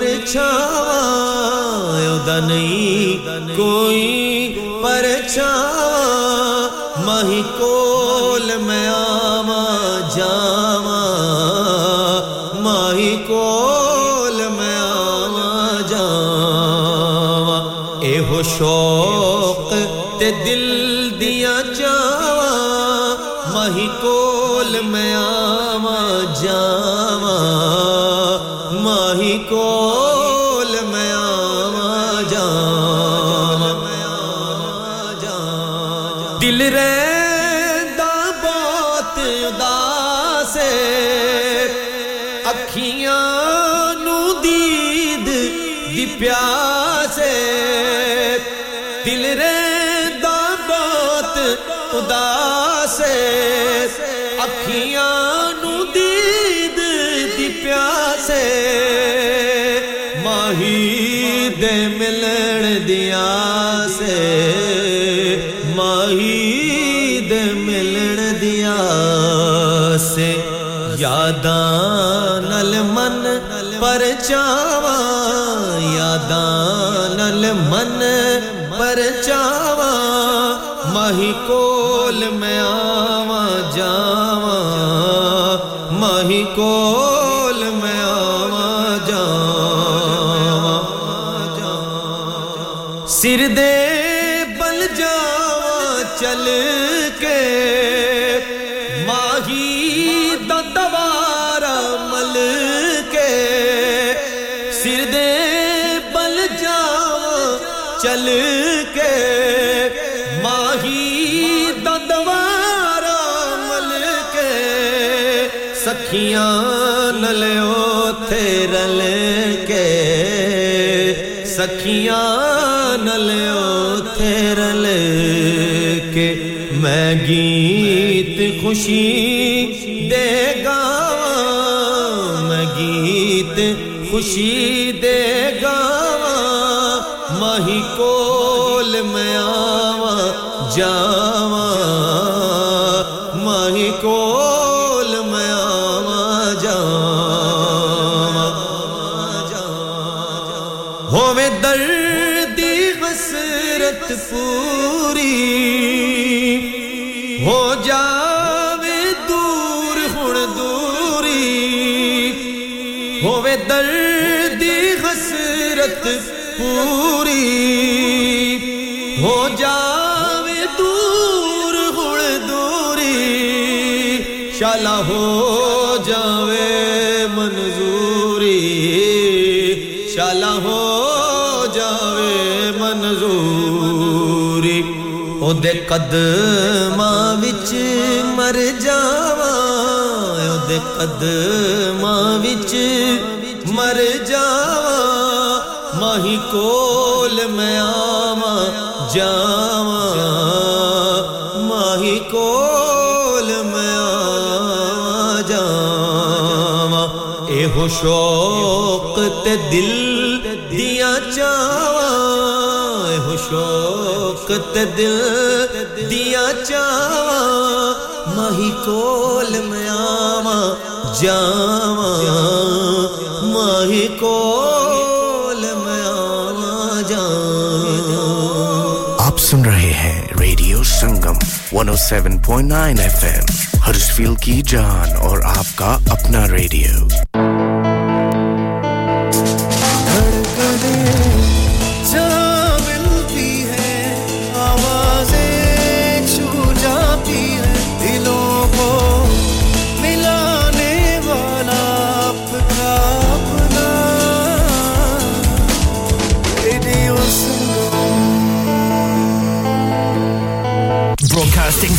परछावा ओदा नहीं कोई परछावा माही कोल मैं आवा जावा माही कोल मैं आवा जावा एहो शौक ते दिल दिया चावा माही कोल मैं आवा जावा माही कोल मैं आवा जावा दिल रहंदा बहुत उदास अखियां नू दीद दी प्यास दिल रहंदा बहुत उदास अखियां नू दीद दी प्यास माही दे मिलन दी आस माही दे मिलन दी आस यादां नल मन परचावा यादां नल मन परचावा माही कोल मैं आवा जावा माही कोल मैं आवा जावा सिर दे बल जावा चल के माही दा दवारा मल के सिर दे बल जावा चल के माही दा दवारा मल के सखियां नल ओथे रल के सखियां नल ओथे रल के मैं गीत खुशी दे गावा मैं गीत खुशी दे गावा माही कोल मैं आवा जावा माही कोल मैं आवा जावा होवे दर्दी हसरत पूरी हो जा होवे दर्दी हसरत पूरी हो जावे दूर हुण दूरी शाला हो जावे मंजूरी शाला हो जावे मंजूरी ओदे कदमा विच मर जावा ओदे कदमा विच मर जावा माही कोल मैं आवा जावा माही कोल मैं आवा जावा एहो शौक ते दिल दिया चावा एहो शौक ते दिल दिया चावा माही कोल मैं आवा जावा माही कोल मैं आवा जावा आप सुन रहे हैं रेडियो संगम 107.9 FM हरसफील की जान और आपका अपना radio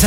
to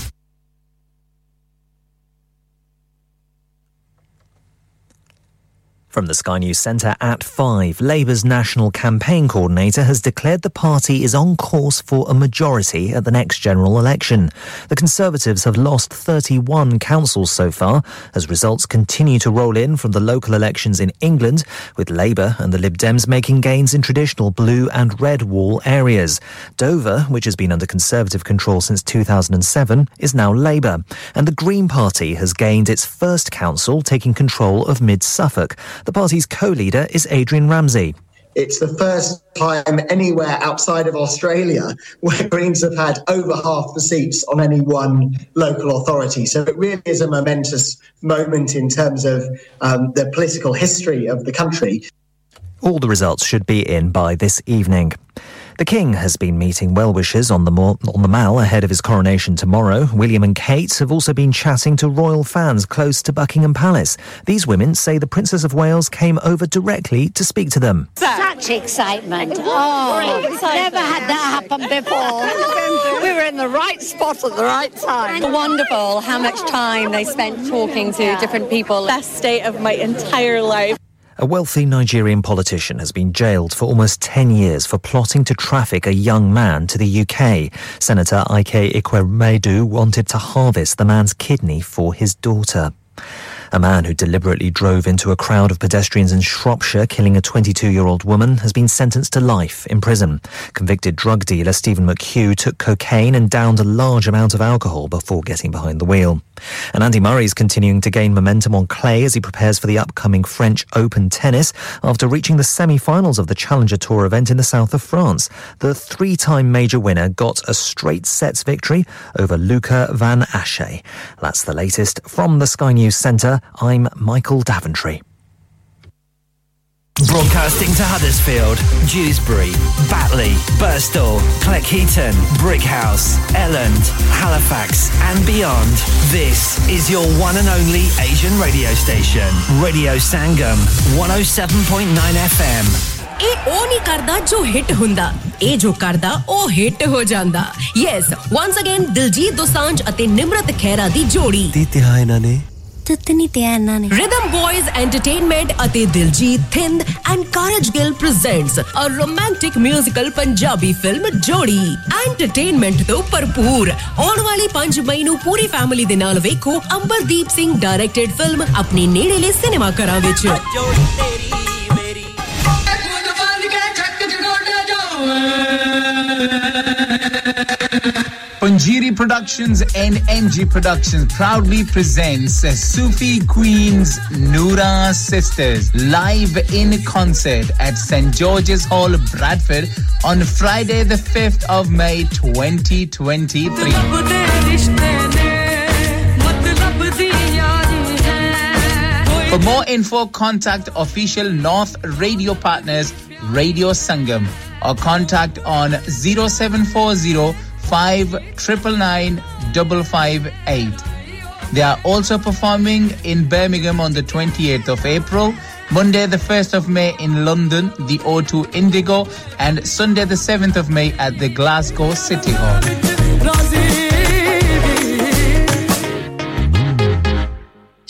From the Sky News Centre at 5, Labour's National Campaign Coordinator has declared the party is on course for a majority at the next general election. The Conservatives have lost 31 councils so far, as results continue to roll in from the local elections in England, with Labour and the Lib Dems making gains in traditional blue and red wall areas. Dover, which has been under Conservative control since 2007, is now Labour. And the Green Party has gained its first council, taking control of Mid Suffolk. The party's co-leader is Adrian Ramsey. It's the first time anywhere outside of Australia where Greens have had over half the seats on any one local authority. So it really is a momentous moment in terms of the political history of the country. All the results should be in by this evening. The King has been meeting well-wishers on the Mall ahead of his coronation tomorrow. William and Kate have also been chatting to royal fans close to Buckingham Palace. These women say the Princess of Wales came over directly to speak to them. Such excitement. Oh, we've never had that happen before. We were in the right spot at the right time. Wonderful how much time they spent talking to different people. Best day of my entire life. A wealthy Nigerian politician has been jailed for almost 10 years for plotting to traffic a young man to the UK. Senator Ike Ikwemadu wanted to harvest the man's kidney for his daughter. A man who deliberately drove into a crowd of pedestrians in Shropshire, killing a 22-year-old woman, has been sentenced to life in prison. Convicted drug dealer Stephen McHugh took cocaine and downed a large amount of alcohol before getting behind the wheel. And Andy Murray is continuing to gain momentum on clay as he prepares for the upcoming French Open tennis after reaching the semi-finals of the Challenger Tour event in the south of France. The three-time major winner got a straight sets victory over Luca Van Asche. That's the latest from the Sky News Centre. I'm Michael Daventry. Broadcasting to Huddersfield, Dewsbury, Batley, Birstall, Cleckheaton, Brickhouse, Elland, Halifax and beyond. This is your one and only Asian radio station. Radio Sangam, 107.9 FM. ए ओ नहीं करदा जो hit हुंदा ए जो करदा ओ hit हो जांदा yes once again Diljit Dosanjh अते निमरत खैरा दी जोड़ी दीते हां इना ने Rhythm Boys Entertainment Ate Diljit Thind and Karaj Gill presents a romantic musical Punjabi film Jodi. Entertainment to Parpoor. Aun wali 5 mahine puri family de naal vekho Ambardeep Singh directed film apne nedele cinema gharan vich. Jodi teri meri. Mujh band ke chhak jhogda jaao. Punjiri Productions and NG Productions proudly presents Sufi Queens Noora Sisters live in concert at St. George's Hall, Bradford on Friday the 5th of May 2023. For more info, contact official North Radio Partners, Radio Singham, or contact on 0740 599 958. They are also performing in Birmingham on the 28th of April, Monday the 1st of May in London, the O2 Indigo, and Sunday the 7th of May at the Glasgow City Hall.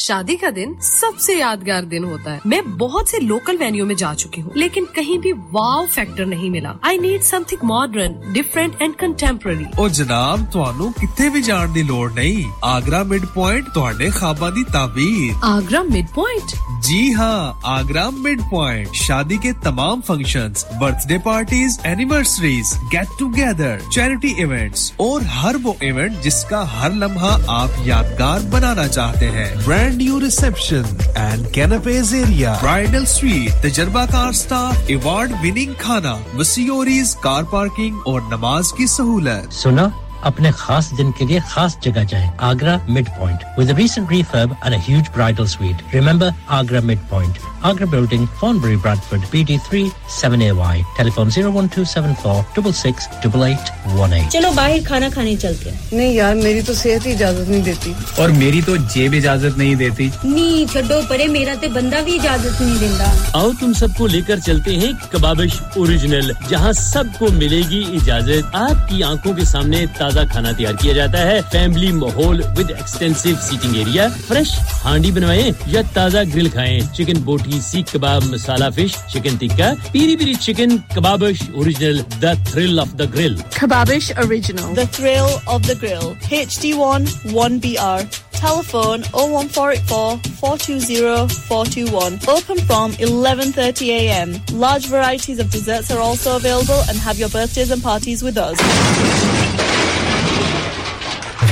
शादी का दिन सबसे यादगार दिन होता है मैं बहुत से लोकल वेन्यू में जा चुकी हूँ लेकिन कहीं भी वाव फैक्टर नहीं मिला I need something modern different and contemporary ओ जनाब ਤੁਹਾਨੂੰ ਕਿਤੇ ਵੀ ਜਾਣ ਦੀ ਲੋੜ ਨਹੀਂ ਆਗਰਾ ਮਿਡ ਪੁਆਇੰਟ ਤੁਹਾਡੇ ਖਾਬਾਂ ਦੀ ਤਾਬੀਰ ਆਗਰਾ ਮਿਡ ਪੁਆਇੰਟ जी हां आगरा मिड पॉइंट शादी के तमाम functions birthday parties anniversaries get together charity events और हर वो इवेंट जिसका हर लम्हा आप यादगार बनाना चाहते हैं brand new reception and कैनपेज area bridal suite तजर्बाकार स्टाफ अवार्ड विनिंग खाना मसियोरीज कार पार्किंग और नमाज की सहूलत सुना अपने खास दिन के लिए खास जगह जाएं Agra mid point with a recent refurb and a huge bridal suite remember Agra Midpoint Agra Building Thornbury Bradford BD3 7AY telephone 01274 668818 चलो बाहर खाना खाने चलते हैं नहीं यार मेरी तो सेहत ही इजाजत नहीं देती और मेरी तो जेब इजाजत नहीं देती नहीं छोड़ो परे मेरा ते बंदा भी इजाजत नहीं देता आओ तुम सबको लेकर चलते हैं कबाबिश ओरिजिनल जहां सबको मिलेगी इजाजत आपकी आंखों के सामने ताजा खाना तैयार किया जाता है फैमिली माहौल with extensive seating area fresh हांडी बनवाएं या ताजा ग्रिल खाएं chicken boti seekh kebab masala fish chicken tikka piri piri chicken Kababish original the thrill of the grill Kababish original the thrill of the grill HD1 1BR Telephone 01484 420 421. Open from 11:30 a.m. Large varieties of desserts are also available and have your birthdays and parties with us. Have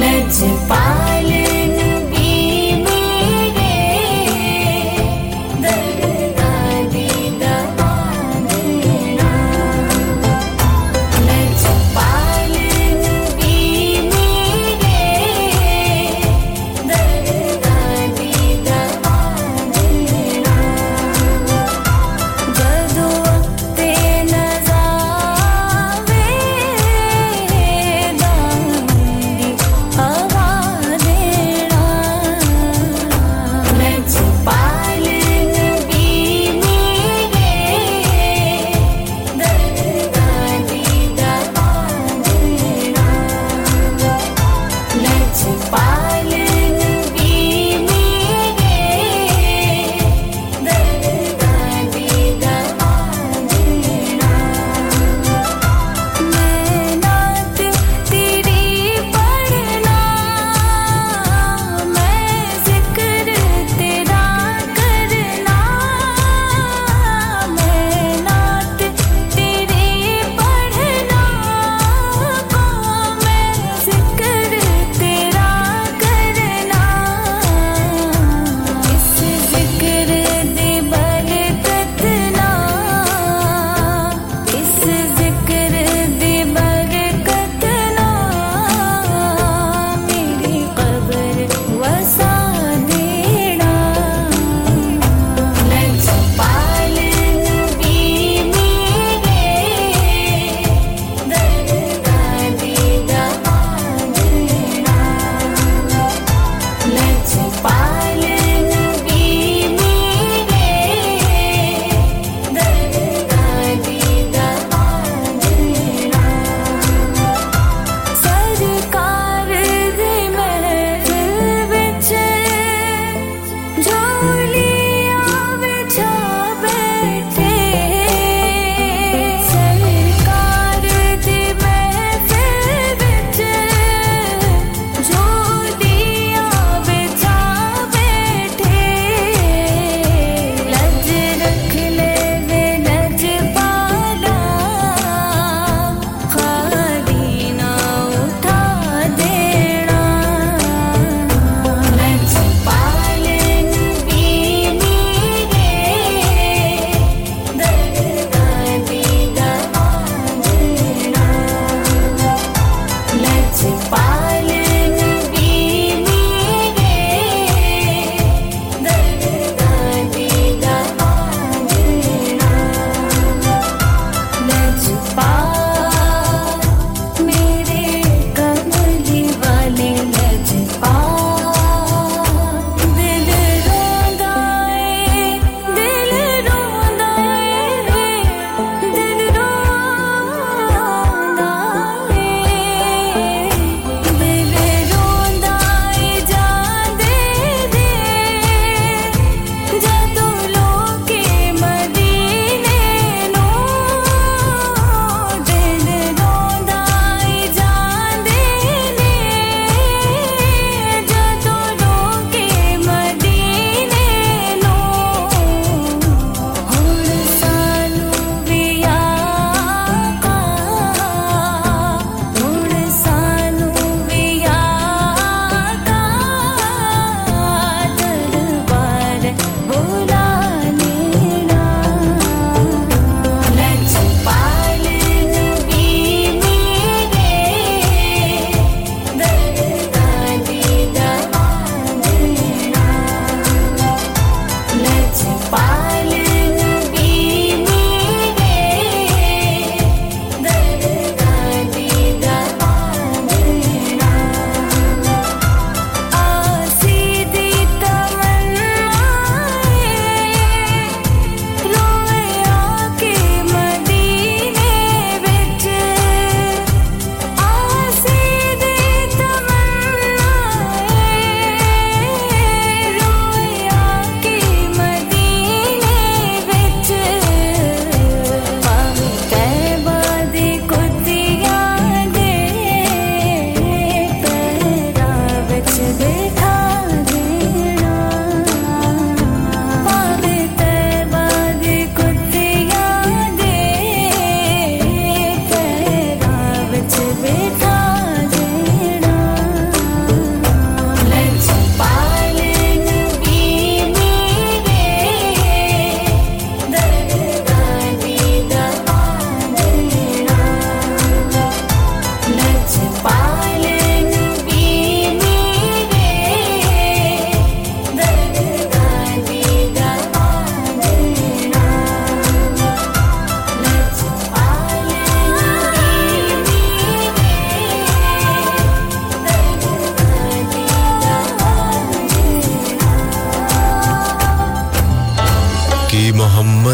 Let's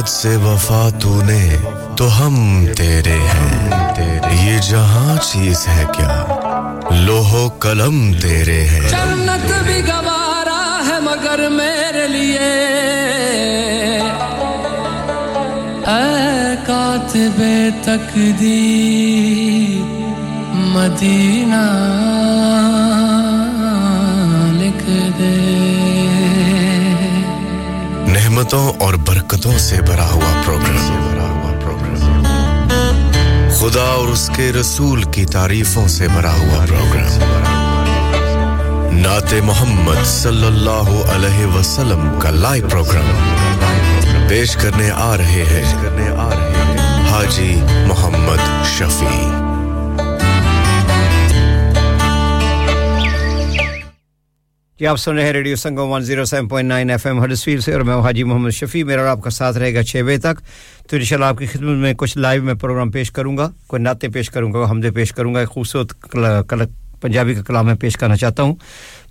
मुझसे वफा तूने तो हम तेरे हैं ये जहां चीज है क्या लोहो कलम तेरे हैं जन्नत भी गवारा है मगर मेरे लिए ऐ कातिबे तकदीर मदीना लिख दे नेमतों और बरकतों से भरा हुआ प्रोग्राम खुदा और उसके रसूल की तारीफों से भरा हुआ प्रोग्राम नाते मोहम्मद सल्लल्लाहु अलैहि वसल्लम का लाइव प्रोग्राम पेश करने आ रहे हैं हाजी मोहम्मद शफी जी आप सुन रहे हैं रेडियो संगम 107.9 एफएम हडर्सफील्ड से और मैं हाजी मोहम्मद शफी मेरा और आपका साथ रहेगा 6 बजे तक तो इंशाल्लाह आपकी खिदमत में कुछ लाइव में प्रोग्राम पेश करूंगा कोई नाते पेश करूंगा कोई हमदे पेश करूंगा एक खूबसूरत पंजाबी का कलाम मैं पेश करना चाहता हूं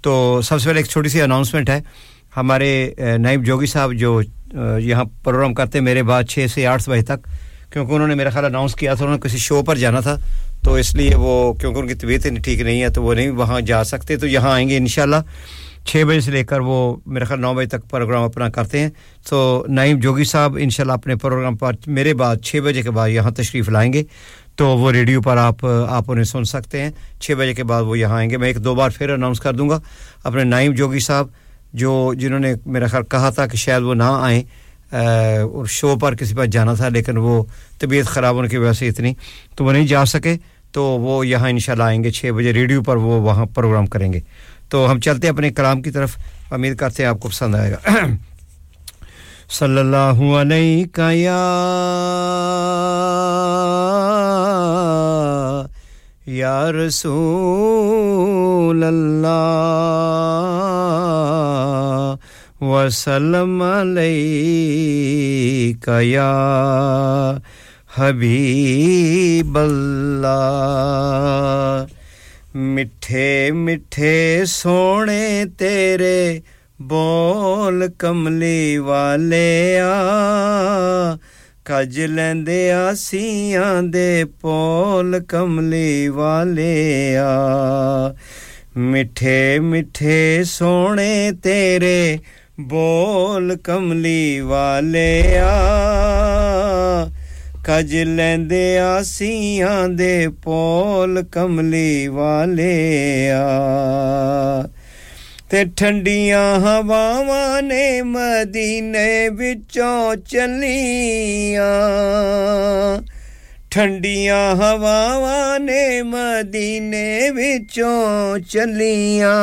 तो सबसे पहले एक छोटी सी अनाउंसमेंट है हमारे नाइब जोगी साहब जो यहां प्रोग्राम करते मेरे बाद 6 से 8 बजे तक क्योंकि उन्होंने मेरा ख्याल अनाउंस किया था उन्होंने किसी शो पर जाना था तो इसलिए वो क्योंकि उनकी तबीयत ठीक नहीं है तो वो नहीं वहां जा सकते तो यहां आएंगे इंशाल्लाह 6 बजे से लेकर वो मेरे ख्याल 9 बजे तक प्रोग्राम अपना करते हैं तो नाइम जोगी साहब इंशाल्लाह अपने प्रोग्राम पर मेरे बाद 6 बजे के बाद यहां तशरीफ लाएंगे तो वो रेडियो पर आप उन्हें सुन सकते हैं 6 बजे के बाद वो यहां आएंगे मैं एक दो बार फिर अनाउंस कर दूंगा अपने नाइम जोगी साहब जो जिन्होंने मेरा ख्याल कहा था कि शायद वो ना आए और शो पर किसी पर जाना था लेकिन वो तबीयत खराब होने की वजह से इतनी तो वो नहीं जा सके तो वो यहां इंशाल्लाह आएंगे 6 बजे रेडियो पर वो वहां प्रोग्राम करेंगे तो हम चलते हैं अपने कलाम की तरफ उम्मीद करते हैं आपको पसंद आएगा सल्लल्लाहु अलैका या रसूल अल्लाह व सल्लम अलैका या हबीब अल्लाह मिठे मिठे सोने तेरे बोल कमली वाले आ कज लेंदे आसियां दे पोल कमली वाले आ मिठे मिठे सोने तेरे बोल कमली वाले आ कज लेंदे आसियां दे पोल कमली वाले आ ते ठंडियां हवावां ने मदीने विचों चलियां ठंडियां हवावां ने मदीने विचों चलियां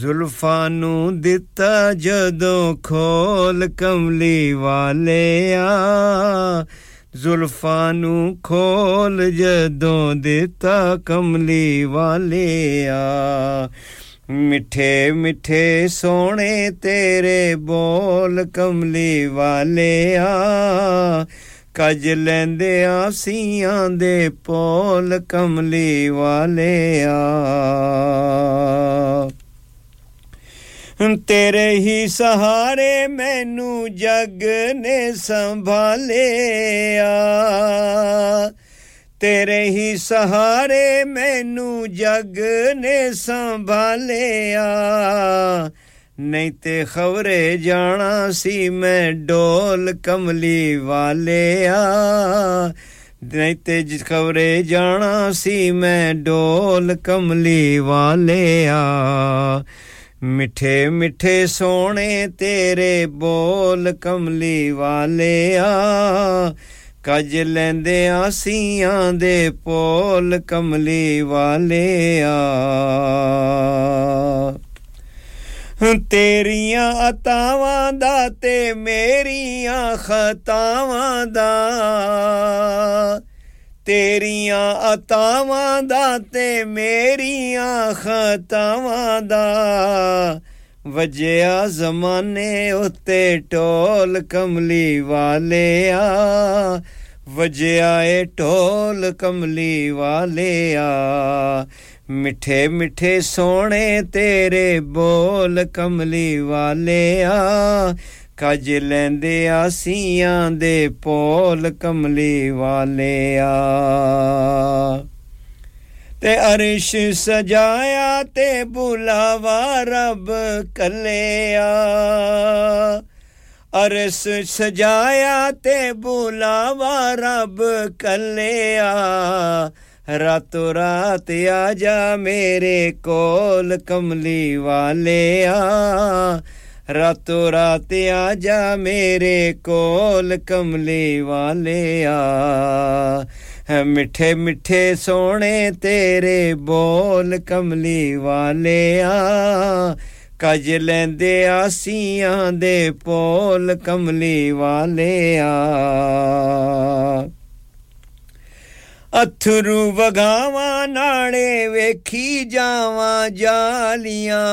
जुल्फां नू दित्ता जदों खोल कमली वाले आ जुल्फां नू खोल जदों दित्ता कमली वाले आ मिठे मिठे सोने तेरे बोल कमली वाले आ कज लेंदे आसियां दे पोल कमली वाले आ तेरे ही सहारे मैनू जग ने संभाले आ तेरे ही सहारे मैनू जग ने संभाले आ नहीं ते खबरे जाना सी मैं डोल कमली वाले आ नहीं ते खबरे जाना सी मैं डोल कमली वाले आ मिठे मिठे सोने तेरे बोल कमली वाले आ कज लेंदे आसियां दे पोल कमली वाले आ तेरियां अतावां दा ते मेरियां खतावां दा तेरियां अतावां दा ते मेरियां खतावां दा वजया ज़माने उत्ते टोल कमली वाले आ वजया ए टोल कमली वाले आ मिठे मिठे सोने तेरे बोल कमली वाले आ काज लेंदे आसियां दे पोल कमली वालेया ते अरिश सजाया ते बुलावा रब कलेया अरिश सजाया ते बुलावा रब कलेया रातो रात आजा मेरे कोल कमली वालेया रातो रात आजा मेरे कोल कमली वालेया मिठे मिठे सोने तेरे बोल कमली वालेया काज लेंदे आसियां दे पोल कमली वालेया अथरू वगावा नाड़े वेखी जावा जालियां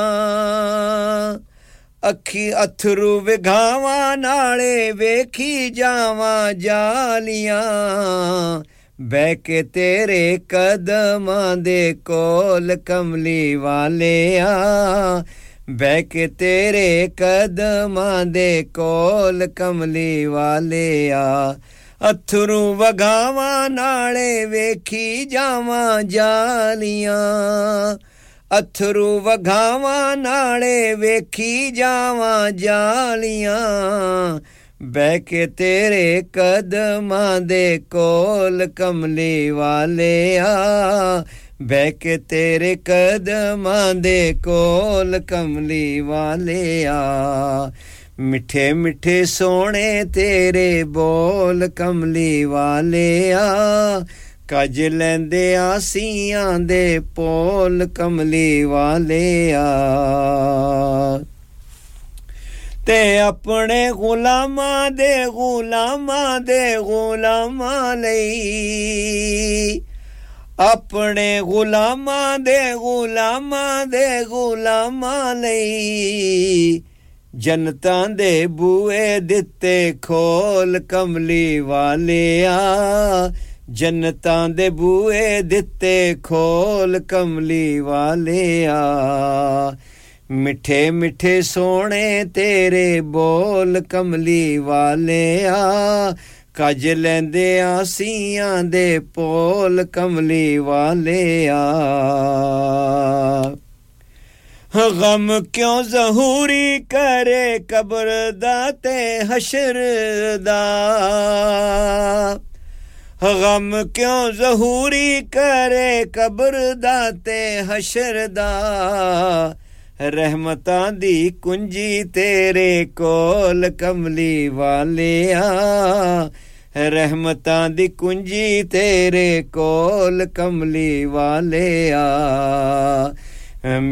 अखी अथरू वगावा नाड़े वेखी जावा जालियां बैके तेरे कदमां दे कोल कमली वालेया बैके तेरे कदमां दे कोल कमली वालेया अथरू वगावा नाले वेखी जावा जालियां अथरू वगावा नाले वेखी जावा जालियां बैके तेरे कदमां दे कोल कमली वालेया बैके तेरे कदमां दे कोल कमली वालेया मिठे मिठे सोने तेरे बोल कमली वालेया काज लेंदे आसियां दे पोल कमली वालेया ते अपने गुलामां दे गुलामां लई अपने गुलामां दे गुलामां लई जनता दे बूए दिते खोल कमली वालेया जनता दे बूए दिते खोल कमली वालेया मिठे मिठे सोने तेरे बोल कमली वालेया काज लेंदे आसियां दे पोल कमली वालेया गम क्यों ज़हूरी करे कब्र दा ते हशर दा गम क्यों ज़हूरी करे कब्र दा ते हशर दा रहमतां दी कुंजी तेरे कोल कमली वालेया रहमतां दी कुंजी तेरे कोल कमली वालेया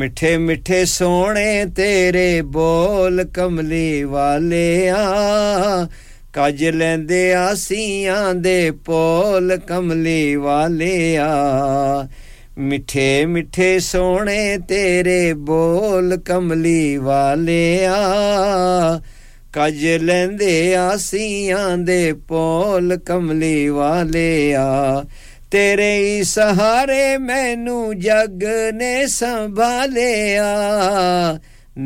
मिठे मिठे सोने तेरे बोल कमली वालेया काज लेंदे आसियां दे पोल कमली वालेया मिठे मिठे सोने तेरे बोल कमली वालेया काज लेंदे आसियां दे पोल कमली वालेया तेरे ही सहारे मैनू जग ने संभालेया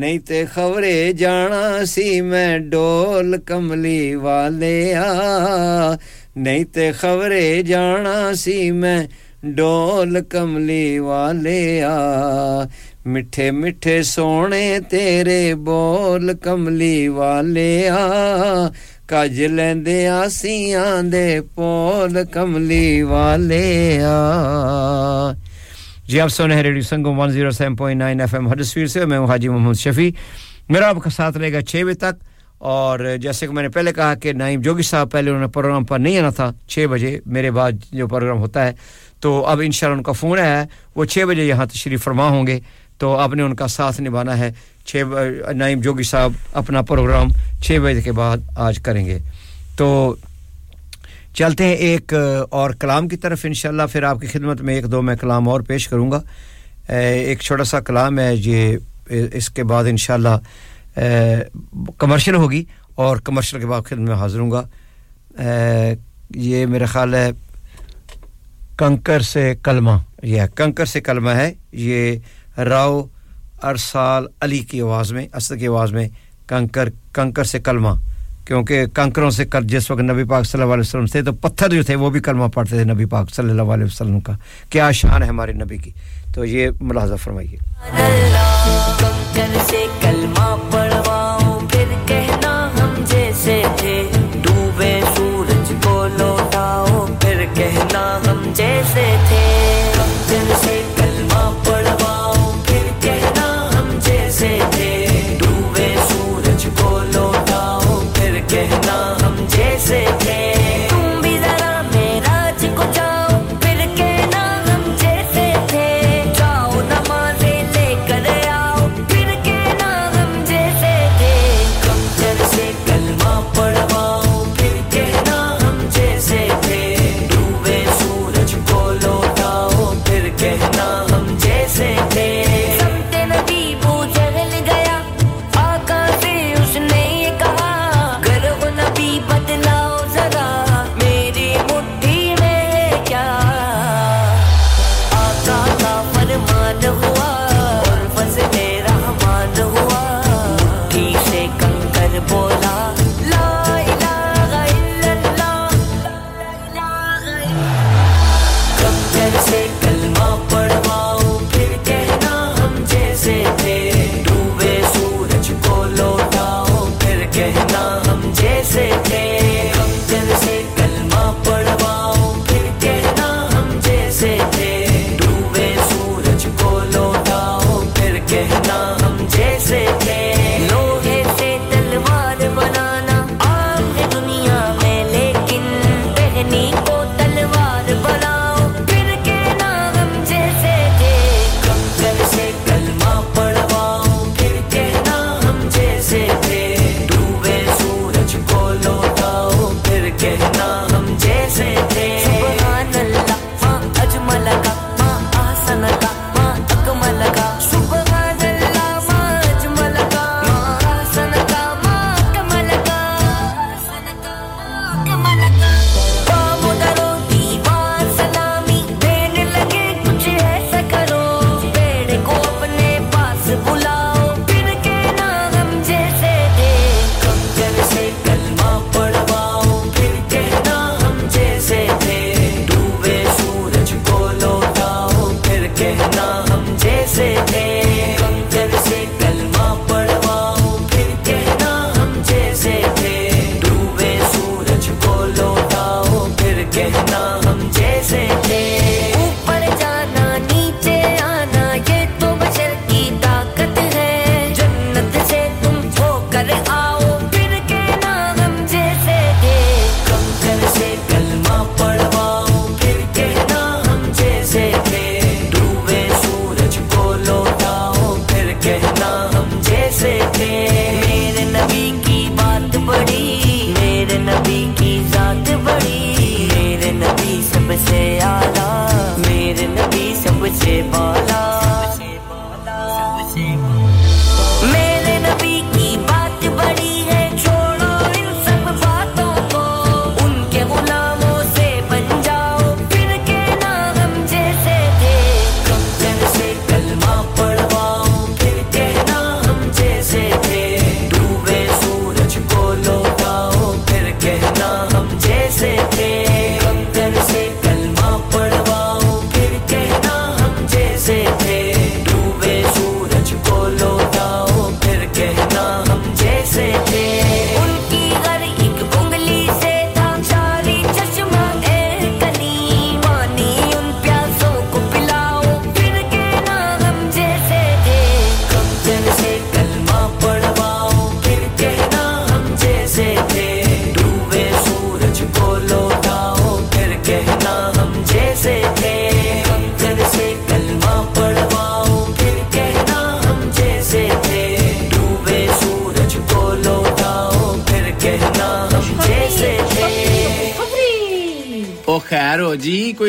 नहीं ते खबरे जाना सी मैं डोल कमली वालेया नहीं ते खबरे जाना सी मैं डोल कमली वालेया मिठे मिठे सोने तेरे बोल कमली वालेया काज लेंदे आसियां दे पोल कमली वालेया जी आप सुन रहे रेडियो संगम 107.9 FM हडसफील्ड से मैं हाजी मोहम्मद शफी मेरा आपका साथ रहेगा 6 बजे तक और जैसे कि मैंने पहले कहा कि नाइम जोगी साहब पहले उन्होंने प्रोग्राम पर नहीं आना था 6 बजे मेरे बाद जो प्रोग्राम होता है तो अब इंशाल्लाह उनका फोन आया है वो 6 बजे यहां तशरीफ फरमा होंगे तो आपने उनका साथ निभाना है 6 नाइम जोगी साहब अपना प्रोग्राम 6 बजे के बाद आज करेंगे तो चलते हैं एक और कलाम की तरफ इंशाल्लाह फिर आपकी खिदमत में एक दो मैं कलाम और पेश करूंगा एक छोटा सा कलाम है ये इसके बाद इंशाल्लाह कमर्शियल होगी और कमर्शियल के बाद खिदमत में हाजिर होऊंगा ये मेरा ख्याल है कंकर से कलमा है ये राव अरसाल अली की आवाज में असद की आवाज में कंकर कंकर से कलमा क्योंकि कंकरों से कर जिस वक्त नबी पाक सल्लल्लाहु अलैहि वसल्लम थे तो पत्थर जो थे वो भी कलमा पढ़ते थे नबी पाक सल्लल्लाहु अलैहि वसल्लम का क्या शान है हमारे नबी की तो ये मुलाहजा फरमाइए जलसे कलमा पढ़वाओ फिर कहना हम जैसे थे डूबे सूरज को लौटाओ फिर कहना हम जैसे थे जलसे कलमा पढ़वाओ फिर कहना हम जैसे थे डूबे सूरज को लौटाओ फिर कहना हम जैसे थे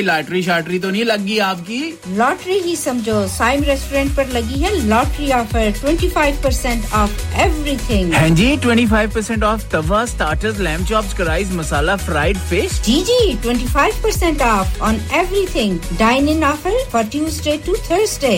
लॉटरी शाटरी तो नहीं लगी आपकी लॉटरी ही समझो साइम रेस्टोरेंट पर लगी है लॉटरी ऑफर 25% ऑफ एवरीथिंग हां जी 25% off tawa starters lamb chops कराइज masala fried fish जी जी 25% off on everything dine in offer for Tuesday to Thursday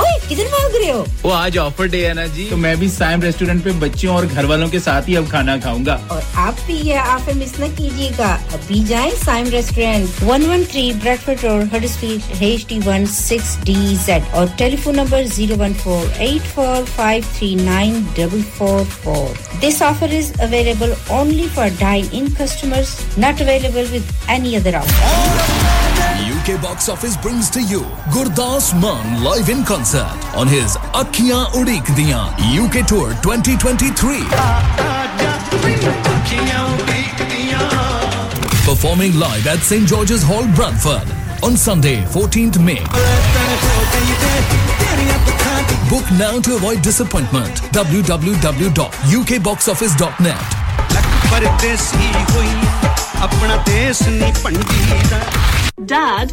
ओए किधर भाग रहे हो? वो आज ऑफर डे है ना जी, तो मैं भी साइम रेस्टोरेंट पे बच्चों और घर वालों के साथ ही अब खाना खाऊंगा। और आप भी यह ऑफर मिस न कीजिएगा। अभी जाएं Saim restaurant 113 Bradford road Huddersfield HD16DZ और telephone number 01484539444. This offer is available only for dine-in customers, not available with any other offer. UK Box Office brings to you Gurdas Mann live in concert on his Akhiyan Udik Diyan UK Tour 2023. Performing live at St. George's Hall, Bradford on Sunday, 14th May. Book now to avoid disappointment. www.ukboxoffice.net. Dad,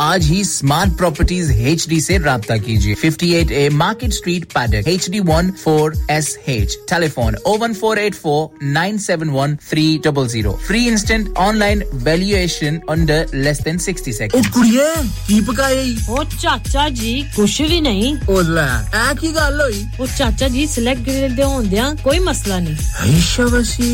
आज ही Smart Properties HD से राब्ता कीजिए 58A Market Street Paddock HD14SH telephone 01484 971 300. Free instant online valuation under less than 60 seconds. ओ कुड़िए की पकाई? ओ चाचा जी कुछ भी नहीं। ओला आ की गल होई? ओ चाचा जी Select Grill दे होंदियां कोई मसला नहीं। शाबाशी।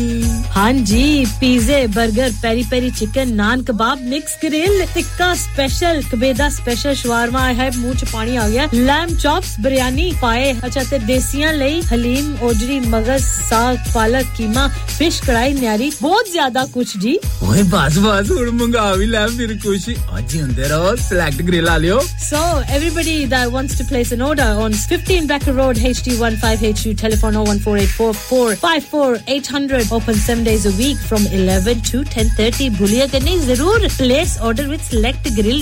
हां जी पिज़्ज़े burger peri peri chicken naan kebab mix grill tikka special kabeda special shawarma hai mooh ch pani aa gaya lamb chops biryani paye acha te desiyan layi haleem ojri maghaz saag palak keema fish kadai nyari bahut zyada kuch ji oye bas hun manga vi la fir kuch aaj ande raho Select Grill aa liyo. So everybody that wants to place an order on 15 Becker Road HD15HU telephone 01484454800 open 7 days a week from 11 to 10:30 bhuliya karne zarur place order with Select Grill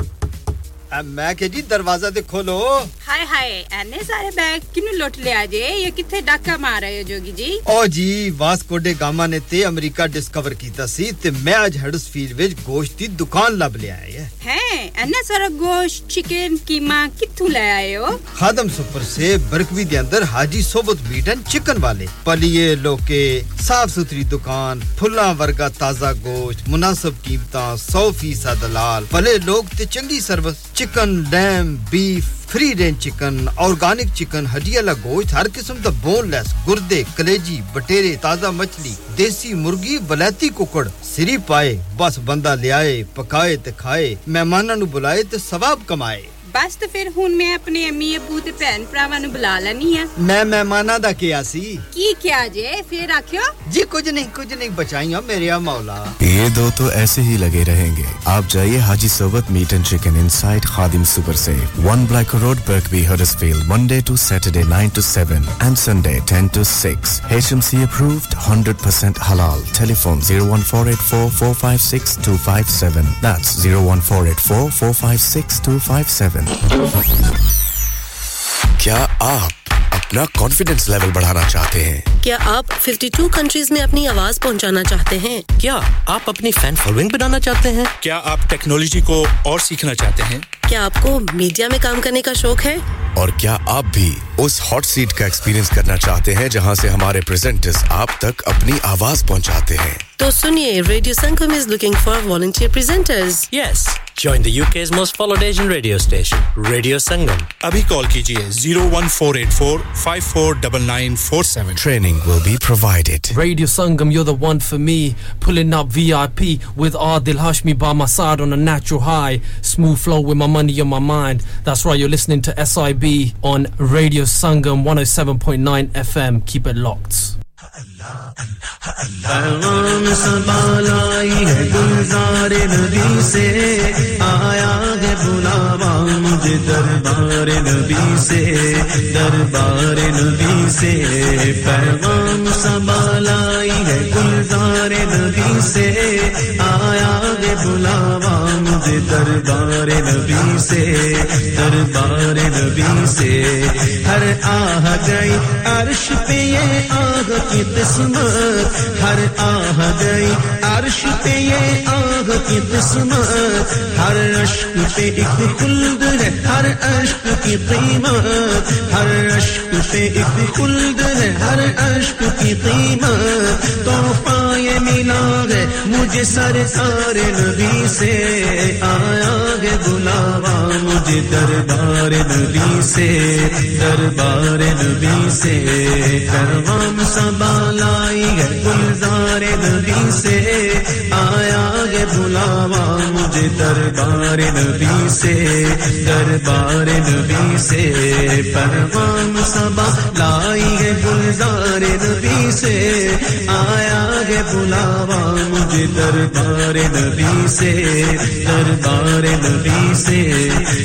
अब मैं के जी दरवाजा दे खोलो. हाय हाय एने सारे bag किनु लुट ले आजे ये किथे डाका मार रहे हो जोगी जी? ओ जी वास्को डे गामा ने ते अमेरिका डिस्कवर कीता सी ते मैं आज हडर्सफील्ड विच गोश्त दी दुकान लब ले आया है. एने सारा गोश्त चिकन कीमा किथु ले आए हो? खादम सुपर से बरकवी दे अंदर हाजी सोबत मीट एंड चिकन वाले पलिए लोके साफ सुथरी दुकान फुल्ला वर्गा ताजा गोश्त मुनासिब कीमतां 100% दलाल भले लोग ते चंगी service chicken, lamb, beef, free range chicken, organic chicken, हड्डी वाला गोश्त, हर किस्म दा boneless, गुर्दे, कलेजी, बटेरे, ताजा मछली, देसी मुर्गी, वलैती कुकड़, सिरी पाए, बस बंदा ले आए, पकाए ते खाए, मेहमानां नु बुलाए ते सवाब कमाए. बस तो फिर हुन मैं अपने अम्मी अबू ते भैन भरावां नु बुला लनी है. मैं मेहमानां दा किया सी की किया जे फिर आखियो जी? कुछ नहीं बचाइयो मेरे मौला. ये दो तो ऐसे ही लगे रहेंगे. आप जाइए हाजी सोबत meat and chicken inside Khadim super safe 1 black road Birkby Huddersfield Monday to Saturday 9 to 7 and Sunday 10 to 6. HMC approved 100% halal. Telephone 01484 456 257. That's 01484 456 257. क्या आप अपना कॉन्फिडेंस लेवल बढ़ाना चाहते हैं? क्या आप 52 कंट्रीज में अपनी आवाज पहुंचाना चाहते हैं? क्या आप अपनी फैन फॉलोइंग बनाना चाहते हैं? क्या आप टेक्नोलॉजी को और सीखना चाहते हैं? क्या आपको मीडिया में काम करने का शौक है? और क्या आप भी उस हॉट सीट का एक्सपीरियंस करना चाहते हैं जहां से हमारे प्रेजेंटर्स आप तक अपनी आवाज पहुंचाते हैं? तो सुनिए, radio Sangam is looking for volunteer presenters. Yes, Join the UK's most followed Asian radio station, Radio Singham. Abhi call kijiye 01484 549947. Training will be provided. Radio Singham, you're the one for me. Pulling up VIP with Adil Hashmi by my side on a natural high. Smooth flow with my money on my mind. That's right, you're listening to SIB on Radio Singham 107.9 FM. Keep it locked. पैगाम संभाल आई है गुलजार नबी से आया है बुलावा मुझे दरबार नबी से दरबार नबी से पैगाम संभाल आई है गुलजार नबी से आया है बुलावा मुझे दरबार नबी से दरबार नबी से हर आह गई अर्श पे ये आग की किस्मत हर आह गई अर्श पे ये आग की किस्मत हर अश्क पे एक खुल्द है हर अश्क की कीमत हर अश्क पे एक खुल्द है हर अश्क की कीमत तोहफा ये मिला है मुझे सरकार नबी से आया है बुलावा मुझे दरबार नबी से दरबार नबी से करवाम संभाल लाई है गुलजार नबी से आया है बुलावा मुझे दरबार नबी से दरबार नबी से परवान सबा लाई है गुलजार नबी से आया है बुलावा मुझे दरबार नबी से दरबार नबी से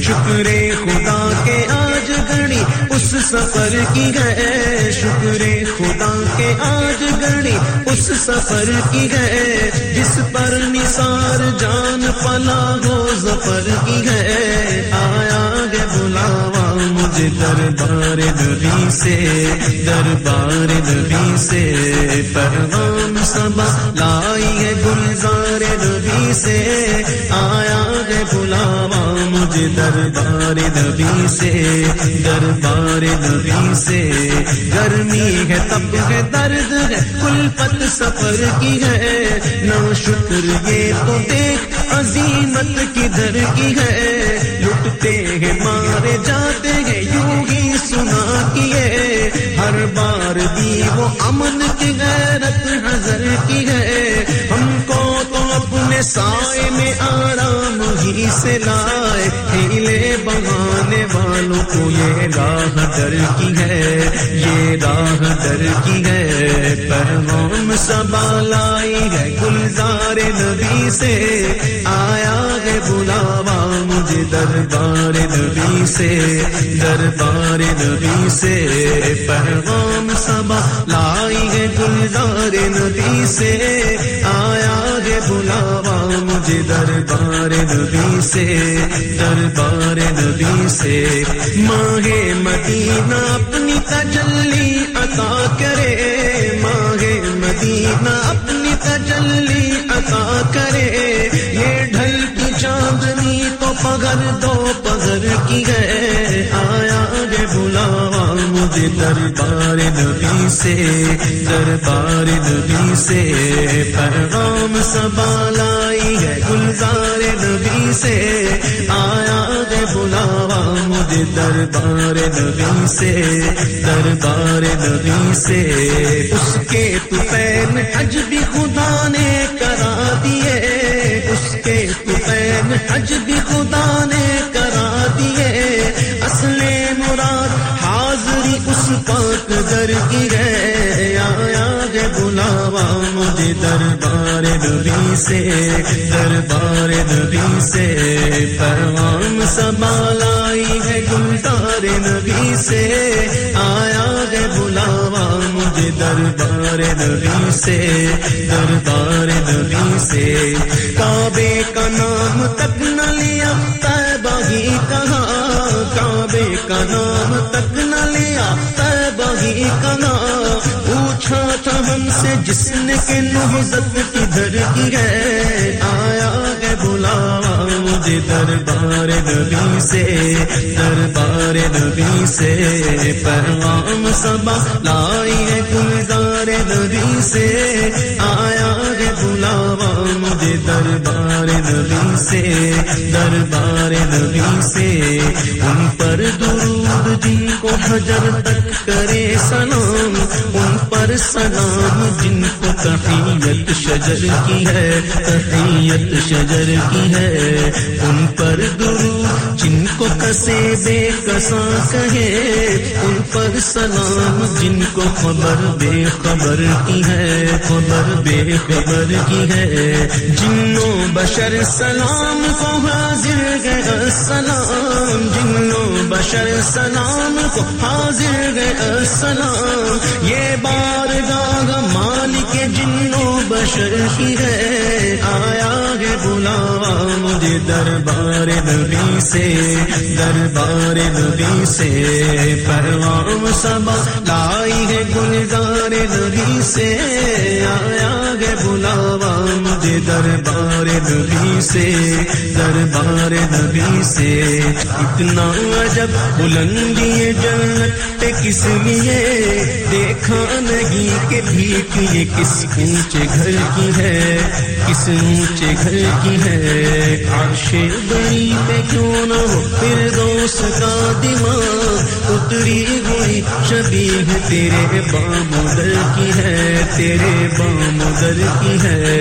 शुक्र खुदा के आज घड़ी उस सफर की है शुक्र खुदा के आज घड़ी उस सफर की है जिस पर निसार जान पला हो ज़फर की है आया है बुलावा मुझे दरबार नबी से दरबार नबी से परवान समा लाई है गुलजार नबी से आया है बुलावा मुझे दरबार नबी से दरबार नबी से गर्मी है तप है दर्द है कुलपत सफर की है नौ शुक्र ये तो देख अजीमत किधर की है लुटते हैं मारे जाते हैं यूं ही सुना किए हर बार भी वो अमन की गैरत हजर की है हमको तो अपने साए में आराम ही से लाए हीले बहाने वालों को ये राह दर की है ये राह दर की है पैगाम सबा लाई है गुलजार नबी से आया है बुलावा मुझे दरबार नबी से दरबार नबी से पैगाम सबा लाई है गुलजार नबी से आया है बुलावा मुझे दरबार नबी से दरबार नबी से मांगे मदीना अपनी तजल्ली अता करे मांगे मदीना अपनी तजल्ली अता करे ये ढल की चांदनी तो पगर दो पगर की है आया है बुलावा मुझे दरबार नबी से दरबार नबी से पैगाम सबा लाई है गुलजार नबी से आया है बुलावा मुझे दरबार नबी से दरबार नबी से उसके तुफैन हज भी खुदा ने करा दिए उसके तुफैन हज भी खुदा ने करा दिए असले मुराद हाजरी उस पाक दर की है आया है बुलावा मुझे दरबार नबी से दरबार नबी से परवान संभाला है गुलजार नबी से आया है बुलावा मुझे दरबार नबी से दरबार नबी से काबे का नाम तक न लिया तैबा ही कहा काबे का नाम तक न लिया तैबा ही कहा पूछा था हमसे जिसने के नहजत किधर की है आया है बुलावा मुझे दरबार नबी से दरबार नबी से पैगाम सबा लाई है गुलजार नबी से आया है बुलावा दे दरबारे नबी से दरबारे नबी से उन पर दुरूद जिनको हजर तक करे सलाम उन पर सलाम जिनको तहियत शजर की है तहियत शजर की है उन पर दुरूद जिनको कसे बेकसा कहे उन पर सलाम जिनको खबर बेखबर की है खबर बेखबर की है जिन्नो बशर सलाम को हाजिर गए अस्सलाम जिन्नो बशर सलाम को हाजिर गए अस्सलाम ये बारगाह मालिक जिन्नो बशर की है आया है बुलावा मुझे दरबारे नबी से दरबारे नबी से परवाम सबा लाई है गुलजारे नबी से आया है बुलावा मुझे दरबारे नबी से दरबारे नबी से इतना अजब बुलंदी है जन्नत पे किस लिए देखा नहीं कि भीख ये किस ऊंचे घर की है किस ऊंचे घर की है आशे बड़ी पे क्यों ना हो फिरदौस का दिमाग उतरी हुई शबीह तेरे बामुदर की है तेरे बामुदर की है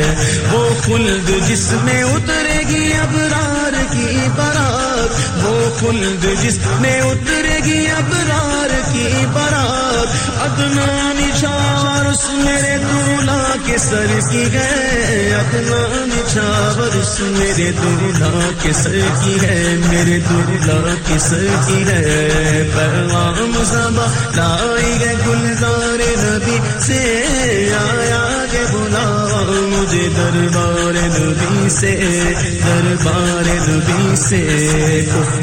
वो खुल्द जिसमें उतरेगी अबरार की बरात वो खुल्द जिसमें उतरेगी अबरार की बरात अदना निछावर उस मेरे दूल्हा के सर की है अदना निछावर उस मेरे दूल्हा के सर की है मेरे दूल्हा के सर की है परवाम समा लाई है गुलजारे नबी से आया के बुलावा मुझे दरबारे नबी से दरबारे नबी से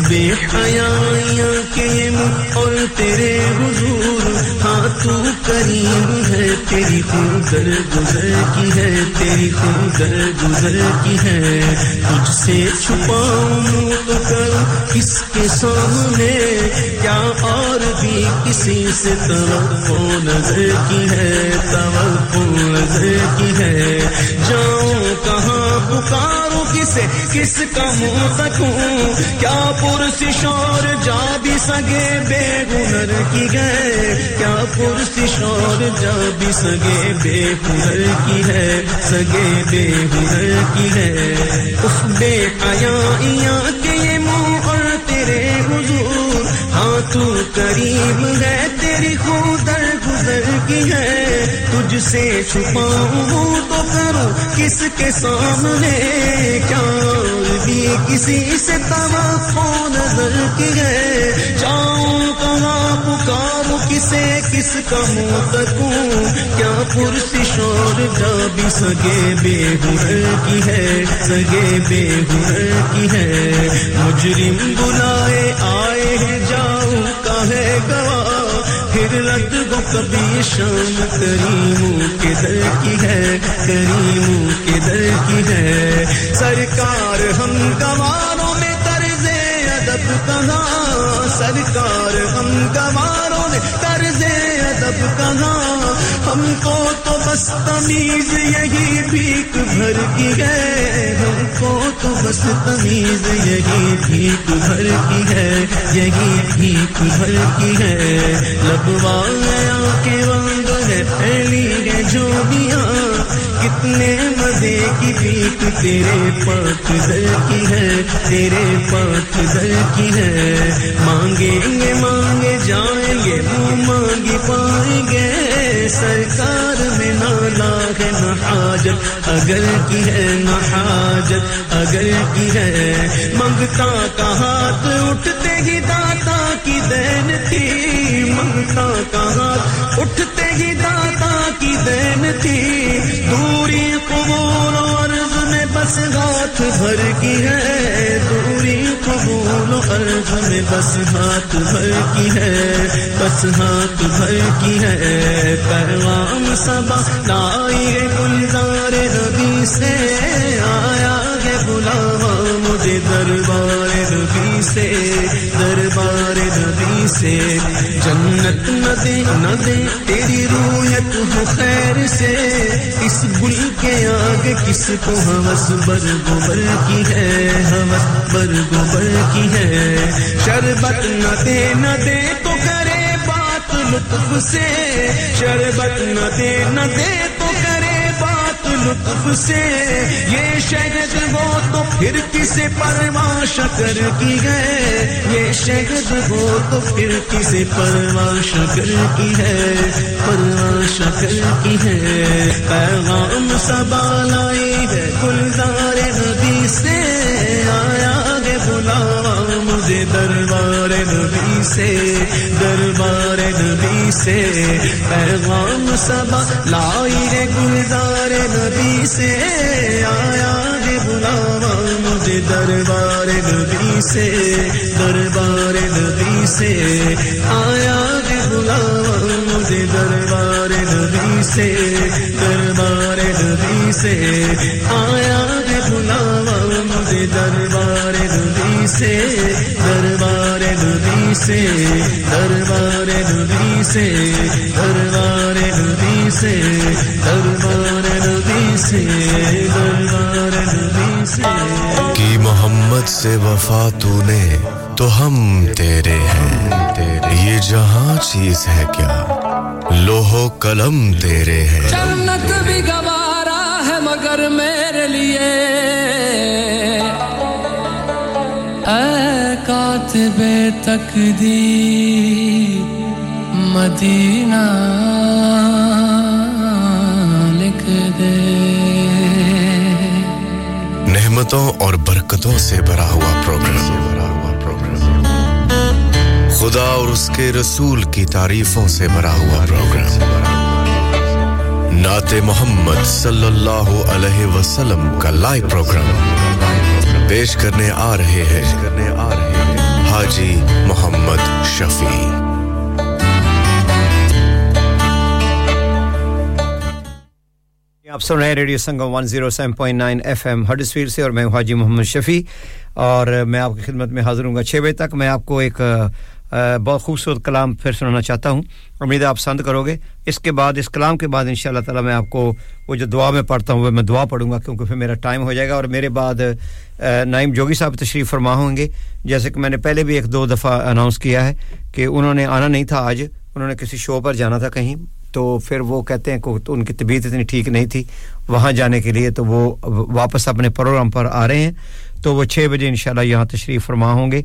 बेहयाइया के और तेरे हुजूर हाँ तू करीम है तेरी खूदर गुजर की है तेरी खूदर गुजर की है तुझसे छुपाऊं तो करूं किसके सामने क्या और भी किसी से तवक्को नजर की है तवक्को नजर की है जाऊं कहां पुकारूं किसे किसका मुंह तकूं क्या पुरसिश और जा भी सके बेगुनर की है क्या पुरसिश और जा भी सके बेगुनर की है सके बेगुनर की है उस बेहयाइया के ये मुंह और तेरे हुजूर हाँ तू करीब है तेरी खुदर गुजर की है तुझसे छुपाऊं तो करूं किसके सामने क्या भी किसी से तवक्को नजर की है जाऊं कहां पुकारूं किसे किसका मुंह तकूं क्या पुरसिश और जा भी सके बेहुनर की है सके बेहुनर की है मुजरिम बुलाए आए हैं जाऊं काहे गवाह फिरत को कभी शाम करीमों के दर की है करीमों के दर की है सरकार हम गवारों में तर्ज़े अदब कहा सरकार हम गवारों ने तर्ज़े अदब कहा हमको तो बस तमीज़ यही भीख भर की है हमको तो बस तमीज़ यही भीख भर की है यही भीख भर की है लगवाया के वांग है फैली है झोलियां कितने मजे की भीख तेरे पाक दर की है तेरे पाक दर की है मांगेंगे मांगे जाएंगे मुँह मांगी पाएंगे सरकार में नाला है ना हाजत अगर की है ना हाजत अगर की है मंगता का हाथ उठते ही दाता की देन थी मंगता का हाथ उठते ही दाता की देन थी दूरी कबूल और में बस हाथ भर की है दूरी कबूल और में बस हाथ भर की है बस हाथ भर की है परवाम सबा लाई है गुलजारे नबी से आया है बुलावा दे दरबारे नबी से दरबारे नबी से जन्नत न दे न दे तेरी रूयत हो खैर से इस गुल के आगे किसको हवस बरगोबर की है हवस बरगोबर की है शरबत न दे तो करे बात लुत्फ से शरबत न दे तो करे बात लुत्फ से ये शहद वो तो फिर किसे परवाह शकर की है ये शहद वो तो फिर किसे परवाह शकर की है पैगाम सबा लाई है गुलज़ार नबी से आया है बुलावा मुझे दरबार नबी से दरबार नबी से पैगाम सबा लाई है गुलज़ार नबी से आया है बुलावा मुझे दरबार नबी से दरबार नबी से आया है बुलावा मुझे दरबार नबी से दरबार नबी से आया है बुलावा मुझे दरबार नबी से दरबार नबी से दरबार नबी से दरबार नबी से दरबार नबी से दरबार नबी से कि मोहम्मद से वफा तूने तो हम तेरे हैं तेरे ये जहां चीज है क्या लोहो कलम तेरे हैं जन्नत भी गवारा है मगर मेरे लिए कातिबे तकदीर मदीना लिख दे नेहमतों और बरकतों से भरा हुआ प्रोग्राम खुदा और उसके रसूल की तारीफों से भरा हुआ प्रोग्राम नाते मोहम्मद सल्लल्लाहु अलैहि वसल्लम का लाइव प्रोग्राम पेश करने आ रहे हैं हाजी मोहम्मद शफी आप सुन रहे हैं रेडियो संगम 107.9 FM हडर्सफील्ड से और मैं हूं हाजी मोहम्मद शफी और मैं आपकी खिदमत में हाजिर हूंगा 6 बजे तक मैं आपको एक बहुत खूबसूरत कलाम फिर सुनाना चाहता हूं उम्मीद है आप पसंद करोगे इसके बाद इस कलाम के बाद इंशाल्लाह ताला मैं आपको वो जो दुआ में पढ़ता हूं मैं दुआ पढ़ूंगा क्योंकि फिर मेरा टाइम हो जाएगा और मेरे बाद नाइम जोगी साहब तशरीफ फरमा होंगे जैसे कि मैंने पहले भी एक दो दफा अनाउंस किया है कि उन्होंने आना नहीं था आज उन्होंने किसी शो पर जाना था कहीं तो फिर वो कहते हैं कि तो उनकी तबीयत इतनी ठीक नहीं थी वहां जाने के लिए तो वो वापस अपने प्रोग्राम पर आ रहे हैं तो वो 6 बजे इंशाल्लाह यहां तशरीफ फरमा होंगे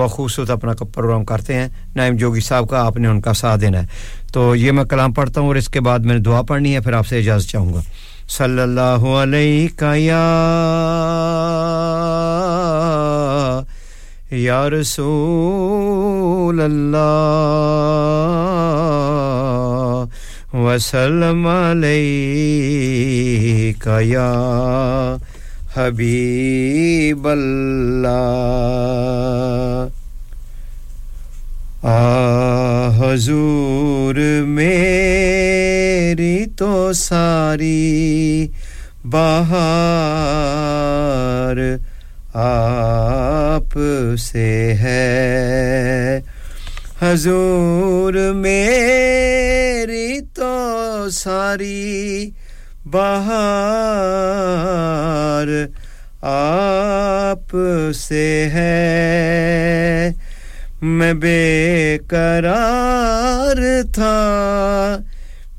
वो खूबसूरत अपना प्रोग्राम करते हैं नाइम जोगी साहब का आपने उनका साथ देना है तो ये मैं कलाम पढ़ता हूं और इसके बाद मैंने दुआ पढ़नी है फिर आपसे इजाजत चाहूंगा सल्लल्लाहु अलैका या रसूल अल्लाह वसल्लम अलैका या हबीब अल्लाह हुजूर मेरी तो सारी बहार आप से है हुजूर मेरी तो सारी बहार आप से है मैं बेकरार था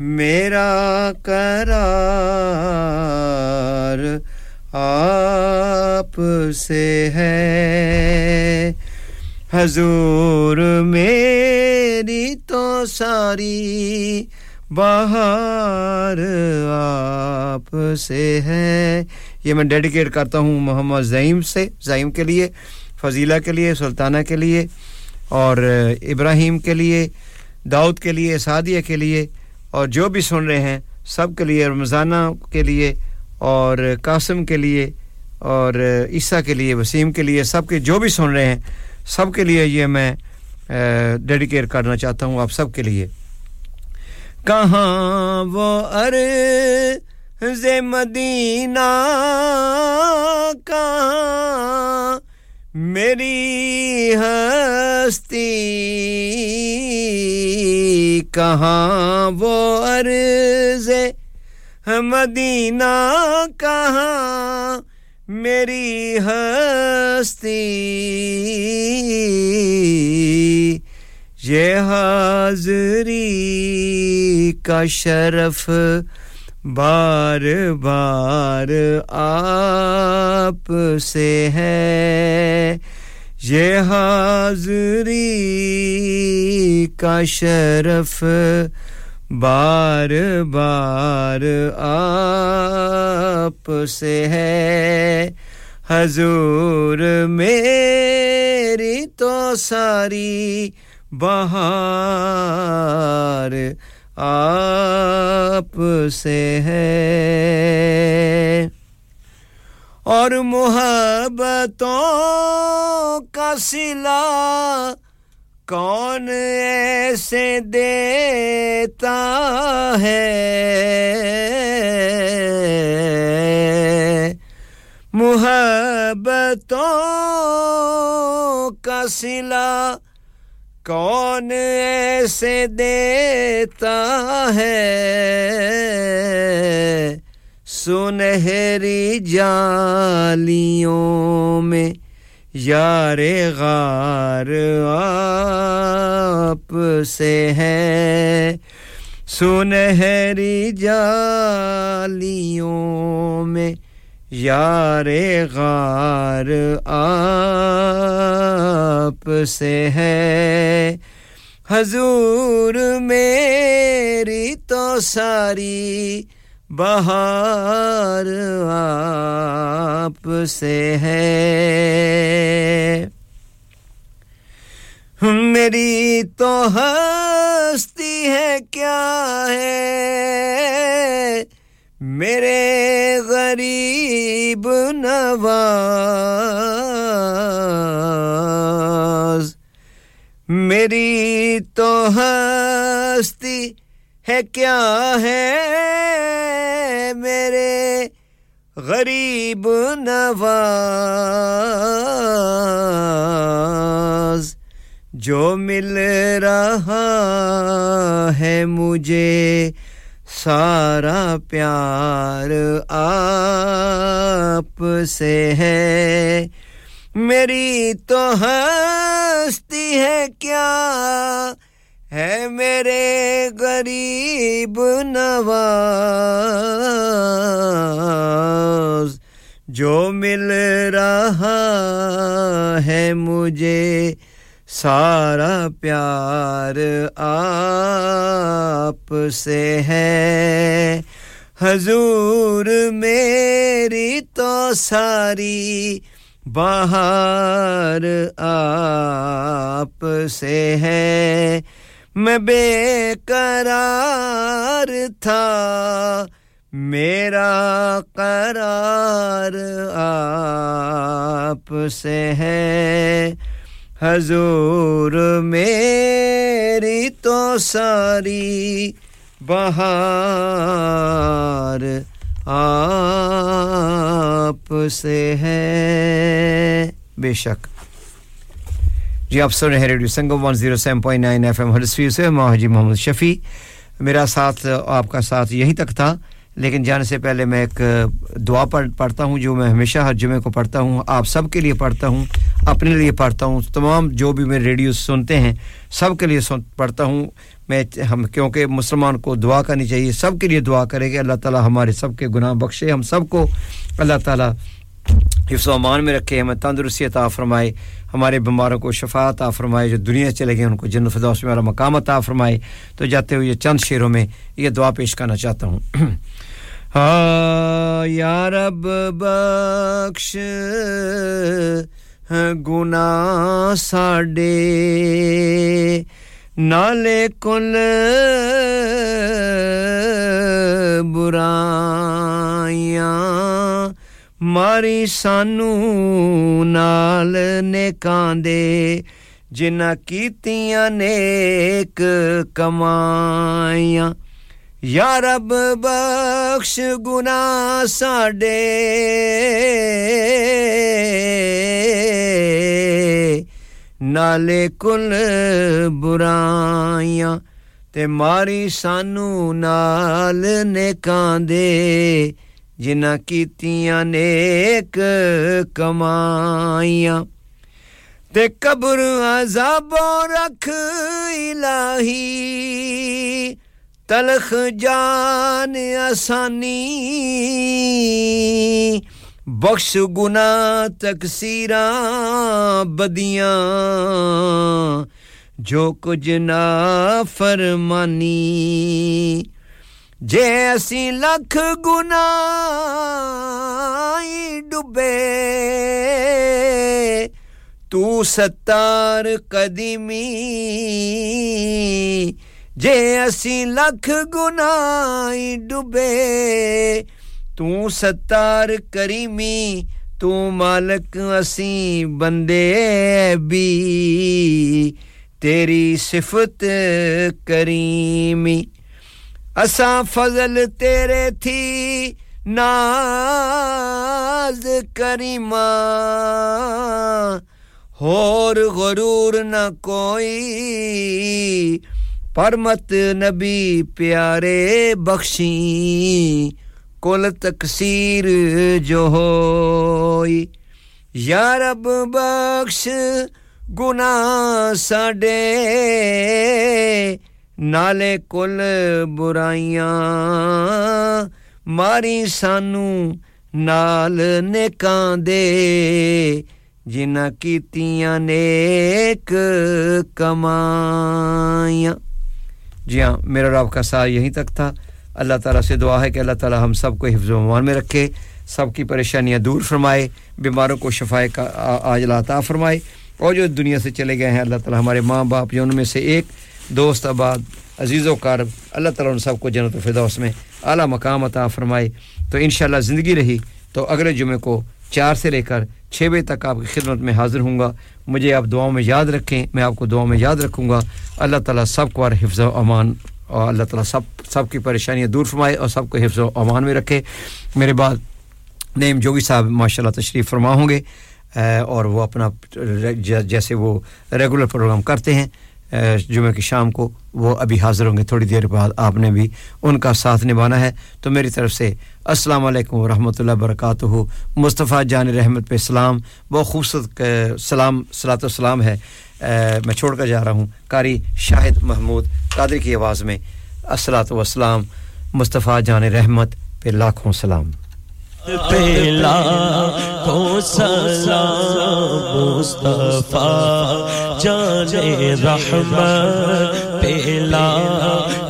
मेरा करार आप से है हुजूर मेरी तो सारी बहार आप से है ये मैं डेडिकेट करता हूं मोहम्मद ज़ईम से ज़ईम के लिए फजीला के लिए सुल्ताना के लिए और इब्राहिम के लिए दाऊद के लिए सादिया के लिए और जो भी सुन रहे हैं सब के लिए रमज़ाना के लिए और कासिम के लिए और ईसा के लिए वसीम के लिए सब के जो भी सुन रहे हैं सब के लिए ये मैं डेडिकेट करना चाहता हूं आप सब के लिए कहां वो अर्ज़ मदीना कहां मेरी हस्ती कहाँ वो अर्ज़े मदीना कहाँ मेरी हस्ती ये हाज़री का शरफ बार बार आप से है ये हाज़री का शरफ बार बार आप से है हुज़ूर मेरी तो सारी बहार आप से है और मोहब्बतों का सिला कौन ऐसे देता है मोहब्बतों का सिला कौन ऐसे देता है सुनहरी जालियों में यारे ग़ार आप से है सुनहरी जालियों में यारे ग़ार आप से है हुज़ूर मेरी तो सारी बहार आप से है मेरी तो हस्ती है क्या है मेरे गरीब नवाज मेरी तो हस्ती है क्या है मेरे गरीब नवाज जो मिल रहा है मुझे सारा प्यार आप से है मेरी तो हस्ती है क्या है मेरे गरीब नवाज जो मिल रहा है मुझे सारा प्यार आप से है हुज़ूर मेरी तो सारी बहार आप से है मैं बेकरार था मेरा करार आप से है हुज़ूर मेरी तो सारी बहार आप से है बेशक जी आप सुन रहे हैं रेडियो संगम 107.9 एफएम हरसफी से मैं हाजी मोहम्मद शफी मेरा साथ आपका साथ यहीं तक था लेकिन जाने से पहले मैं एक दुआ पढ़ता हूं जो मैं हमेशा हर जुमे को पढ़ता हूं आप सब के लिए पढ़ता हूं अपने लिए पढ़ता हूं तमाम जो भी मेरे रेडियो सुनते हैं सब के लिए पढ़ता हूं मैं हम क्योंकि मुसलमान को दुआ करनी चाहिए सब के लिए दुआ करें कि अल्लाह ताला हमारे सब के गुनाह बख्शे हम सब को अल्लाह ताला हिफ्ज़ व अमान में रखे हमें तंदुरुस्ती अता फरमाए हमारे बीमारों को शफा अता फरमाए जो दुनिया चले गए उनको जन्नत फिरदौस में हमारा मकाम अता फरमाए तो जाते हुए चंद शेरों में ये दुआ पेश करना चाहता हूं हा या रब बख्श गुनाह साडे नाले कुल बुराइयां मारी सानू नाल नेकांदे जिन्ना कीतियां नेक कमाइयां या रब बख्श गुनाह साडे ਨਾਲੇ ਕੁਲ ਬੁਰਾਈਆਂ ਤੇ ਮਾਰੀ ਸਾਨੂੰ ਨਾਲ ਨੇਕਾਂ ਦੇ ਜਿਨ੍ਹਾਂ ਕੀਤੀਆਂ ਨੇਕ ਕਮਾਈਆਂ ਤੇ ਕਬਰ ਅਜ਼ਾਬੋਂ ਰੱਖ ਇਲਾਹੀ ਤਲਖ ਜਾਨ ਆਸਾਨੀ ਬਖਸ਼ ਗੁਨਾਹ ਤਕਸੀਰਾਂ ਬਦੀਆਂ ਜੋ ਕੁਝ ਨਾ ਫਰਮਾਨੀ ਜੇ ਅਸੀਂ ਲੱਖ ਗੁਨਾਹੀ ਡੁੱਬੇ ਤੂੰ ਸਤਾਰ ਕਦੀਮੀ ਜੇ ਅਸੀਂ ਲੱਖ ਗੁਨਾਹੀ ਡੁੱਬੇ ਤੂੰ ਸਤਾਰ ਕਰੀਮੀ ਤੂੰ ਮਾਲਕ ਅਸੀਂ ਬੰਦੇ ਵੀ ਤੇਰੀ ਸਿਫਤ ਕਰੀਮੀ ਅਸਾਂ ਫਜ਼ਲ ਤੇਰੇ ਥੀ ਨਾਜ਼ ਕਰੀਮਾ ਹੋਰ ਗਰੂਰ ਨਾ ਕੋਈ ਪਰਮਤ ਨਬੀ ਪਿਆਰੇ ਬਖਸ਼ੀ ਕੁਲ ਤਕਸੀਰ ਜੋ ਹੋਈ ਯਾ ਰੱਬ ਬਖਸ਼ ਗੁਨਾਹ ਸਾਡੇ ਨਾਲੇ ਕੁਲ ਬੁਰਾਈਆਂ ਮਾਰੀ ਸਾਨੂੰ ਨਾਲ ਨੇਕਾਂ ਦੇ ਜਿਨ੍ਹਾਂ ਕੀਤੀਆਂ ਨੇਕ ਕਮਾਈਆਂ जी हां मेरा और आपका साथ यहीं तक था अल्लाह ताला से दुआ है कि अल्लाह ताला हम सब को हिफ्ज़ व अमान में रखे सब की परेशानियां दूर फरमाए बीमारों को शफाए का आजला अता फरमाए और जो दुनिया से चले गए हैं अल्लाह ताला हमारे मां-बाप या उनमें से एक दोस्त आबाद अजीज़ व क़रीब अल्लाह ताला उन सब को जन्नत फ़िरदौस में आला मकाम अता फरमाए तो इंशाल्लाह ज़िंदगी रही तो अगले जुमे को 4 से लेकर 6 बजे तक आपकी खिदमत में हाजिर होऊंगा मुझे आप दुआओं में याद रखें मैं आपको दुआओं में याद रखूंगा अल्लाह ताला सबको और हिफ्ज़ व अमान और अल्लाह ताला सब की परेशानियां दूर फरमाए और सबको हिफ्ज़ व अमान में रखे मेरे बाद नेम जोगी साहब माशाल्लाह तशरीफ फरमा होंगे और वो अपना जैसे वो रेगुलर प्रोग्राम करते हैं जुमे की शाम को वो अभी हाजिर होंगे थोड़ी देर बाद आपने भी उनका साथ निभाना है तो मेरी तरफ से अस्सलाम वालेकुम व रहमतुल्लाह बरकातहू मुस्तफ़ा जान रहमत पे सलाम बहुत खूबसूरत सलाम सलातो सलाम है मैं छोड़कर जा रहा हूं कारी शाहिद महमूद कादरी की आवाज़ में अस्सलातो व सलाम मुस्तफ़ा जान रहमत पे लाखों सलाम पहला को सलाम मुस्तफा जाने रहमत पहला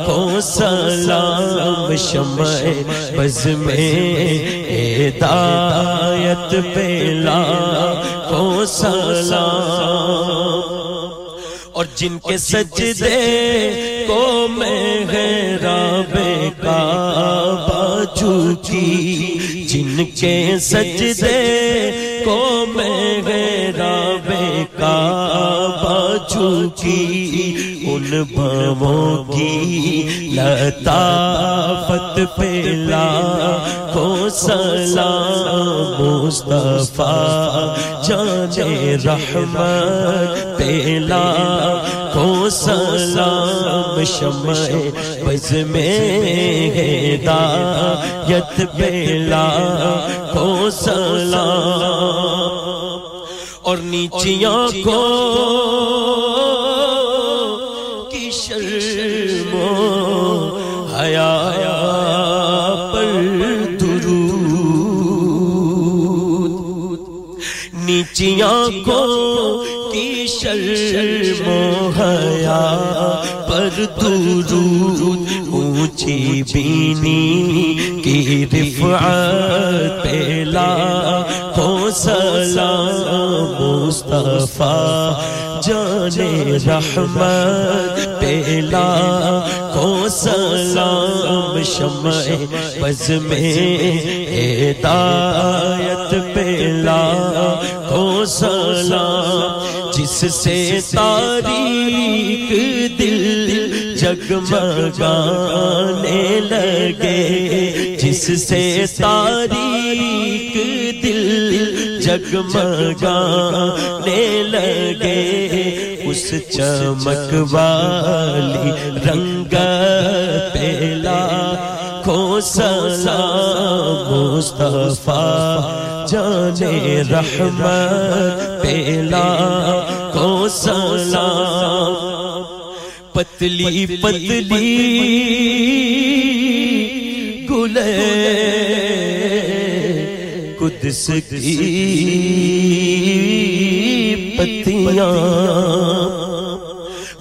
को सलाम शम्मे बज़्म में हिदायत पहला को सलाम और जिनके सजदे को मैं मेहराबे का झुकी जिनके सजदे को मैं मेहराबे का झुकी उन भवों की लताफत पहला को सलाम मुस्तफा जाने रहमत पहला को सलाम शम्मे बज़्म में हिदायत पहला को सलाम और नीचियों को की शर्मो हया पर दुरूद नीचियों को की शर्मो हया पर दुरूद ऊंची बीनी की रिफ़अत पहला को सलाम मुस्तफा जाने रहमत पहला को सलाम शम्मे बज़्म में हिदायत पहला को सलाम जिससे तारीक दिल जगमगाने लगे जिससे तारीक दिल जगमगाने लगे चमक वाली रंगत पेला को सलाम मुस्तफा जाने रहमत पेला को सलाम पतली पतली गुले कुद्स की पत्तियां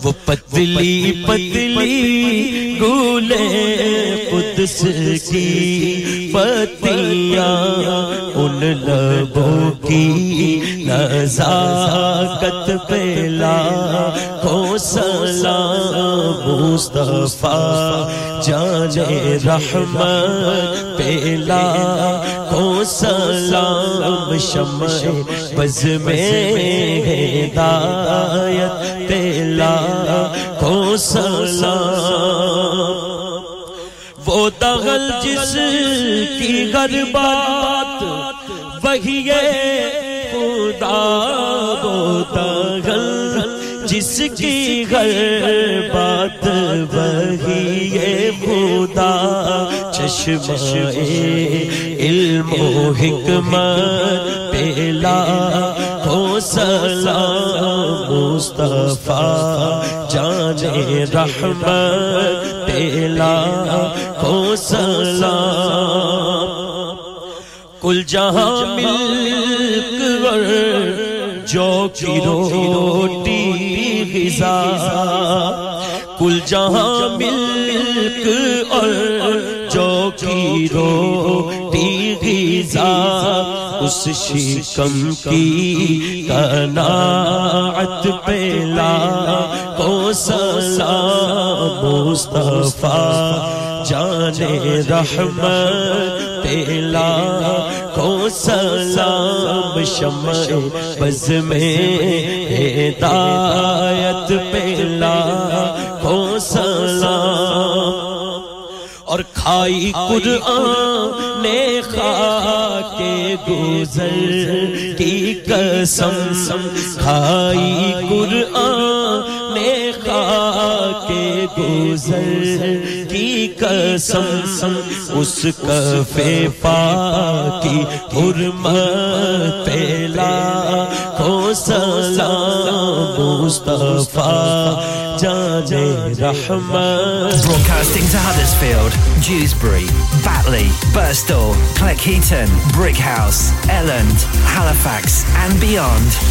वो पतली पतली गुले कुद्स की पत्तियां उन लबों की नज़ाकत पे लाखों सलाम मुस्तफा जाने रहमत पे लाखों सलाम शम्मे बज़ में हिदायत तेला को सलाम वो दगल जिसकी गरबात वही है खुदा वो दगल जिसकी गरबात वही है खुदा चश्मे इल्म व हिकमत पेला को सलाम मुस्तफा जाने रहमत पेला को सलाम कुल जहां मिल्क वर जो की रोटी ग़िज़ा कुल जहां मिल्क और जो की रोटी ग़िज़ा उस शिकम की कनाअत पे लाखों सलाम मुस्तफा जाने रहमत पे लाखों सलाम शम्मे बज़ में हिदायत पे लाखों सलाम और खाई कुरान ने खाके गुज़र की कसम खाई कुरान ने खाके गुज़र की कसम उस कफ़े पाकी हुर्मत पेला को सलाम Mustafa Broadcasting to Huddersfield, Dewsbury, Batley, Birstall, Cleckheaton, Brickhouse, Elland, Halifax and beyond.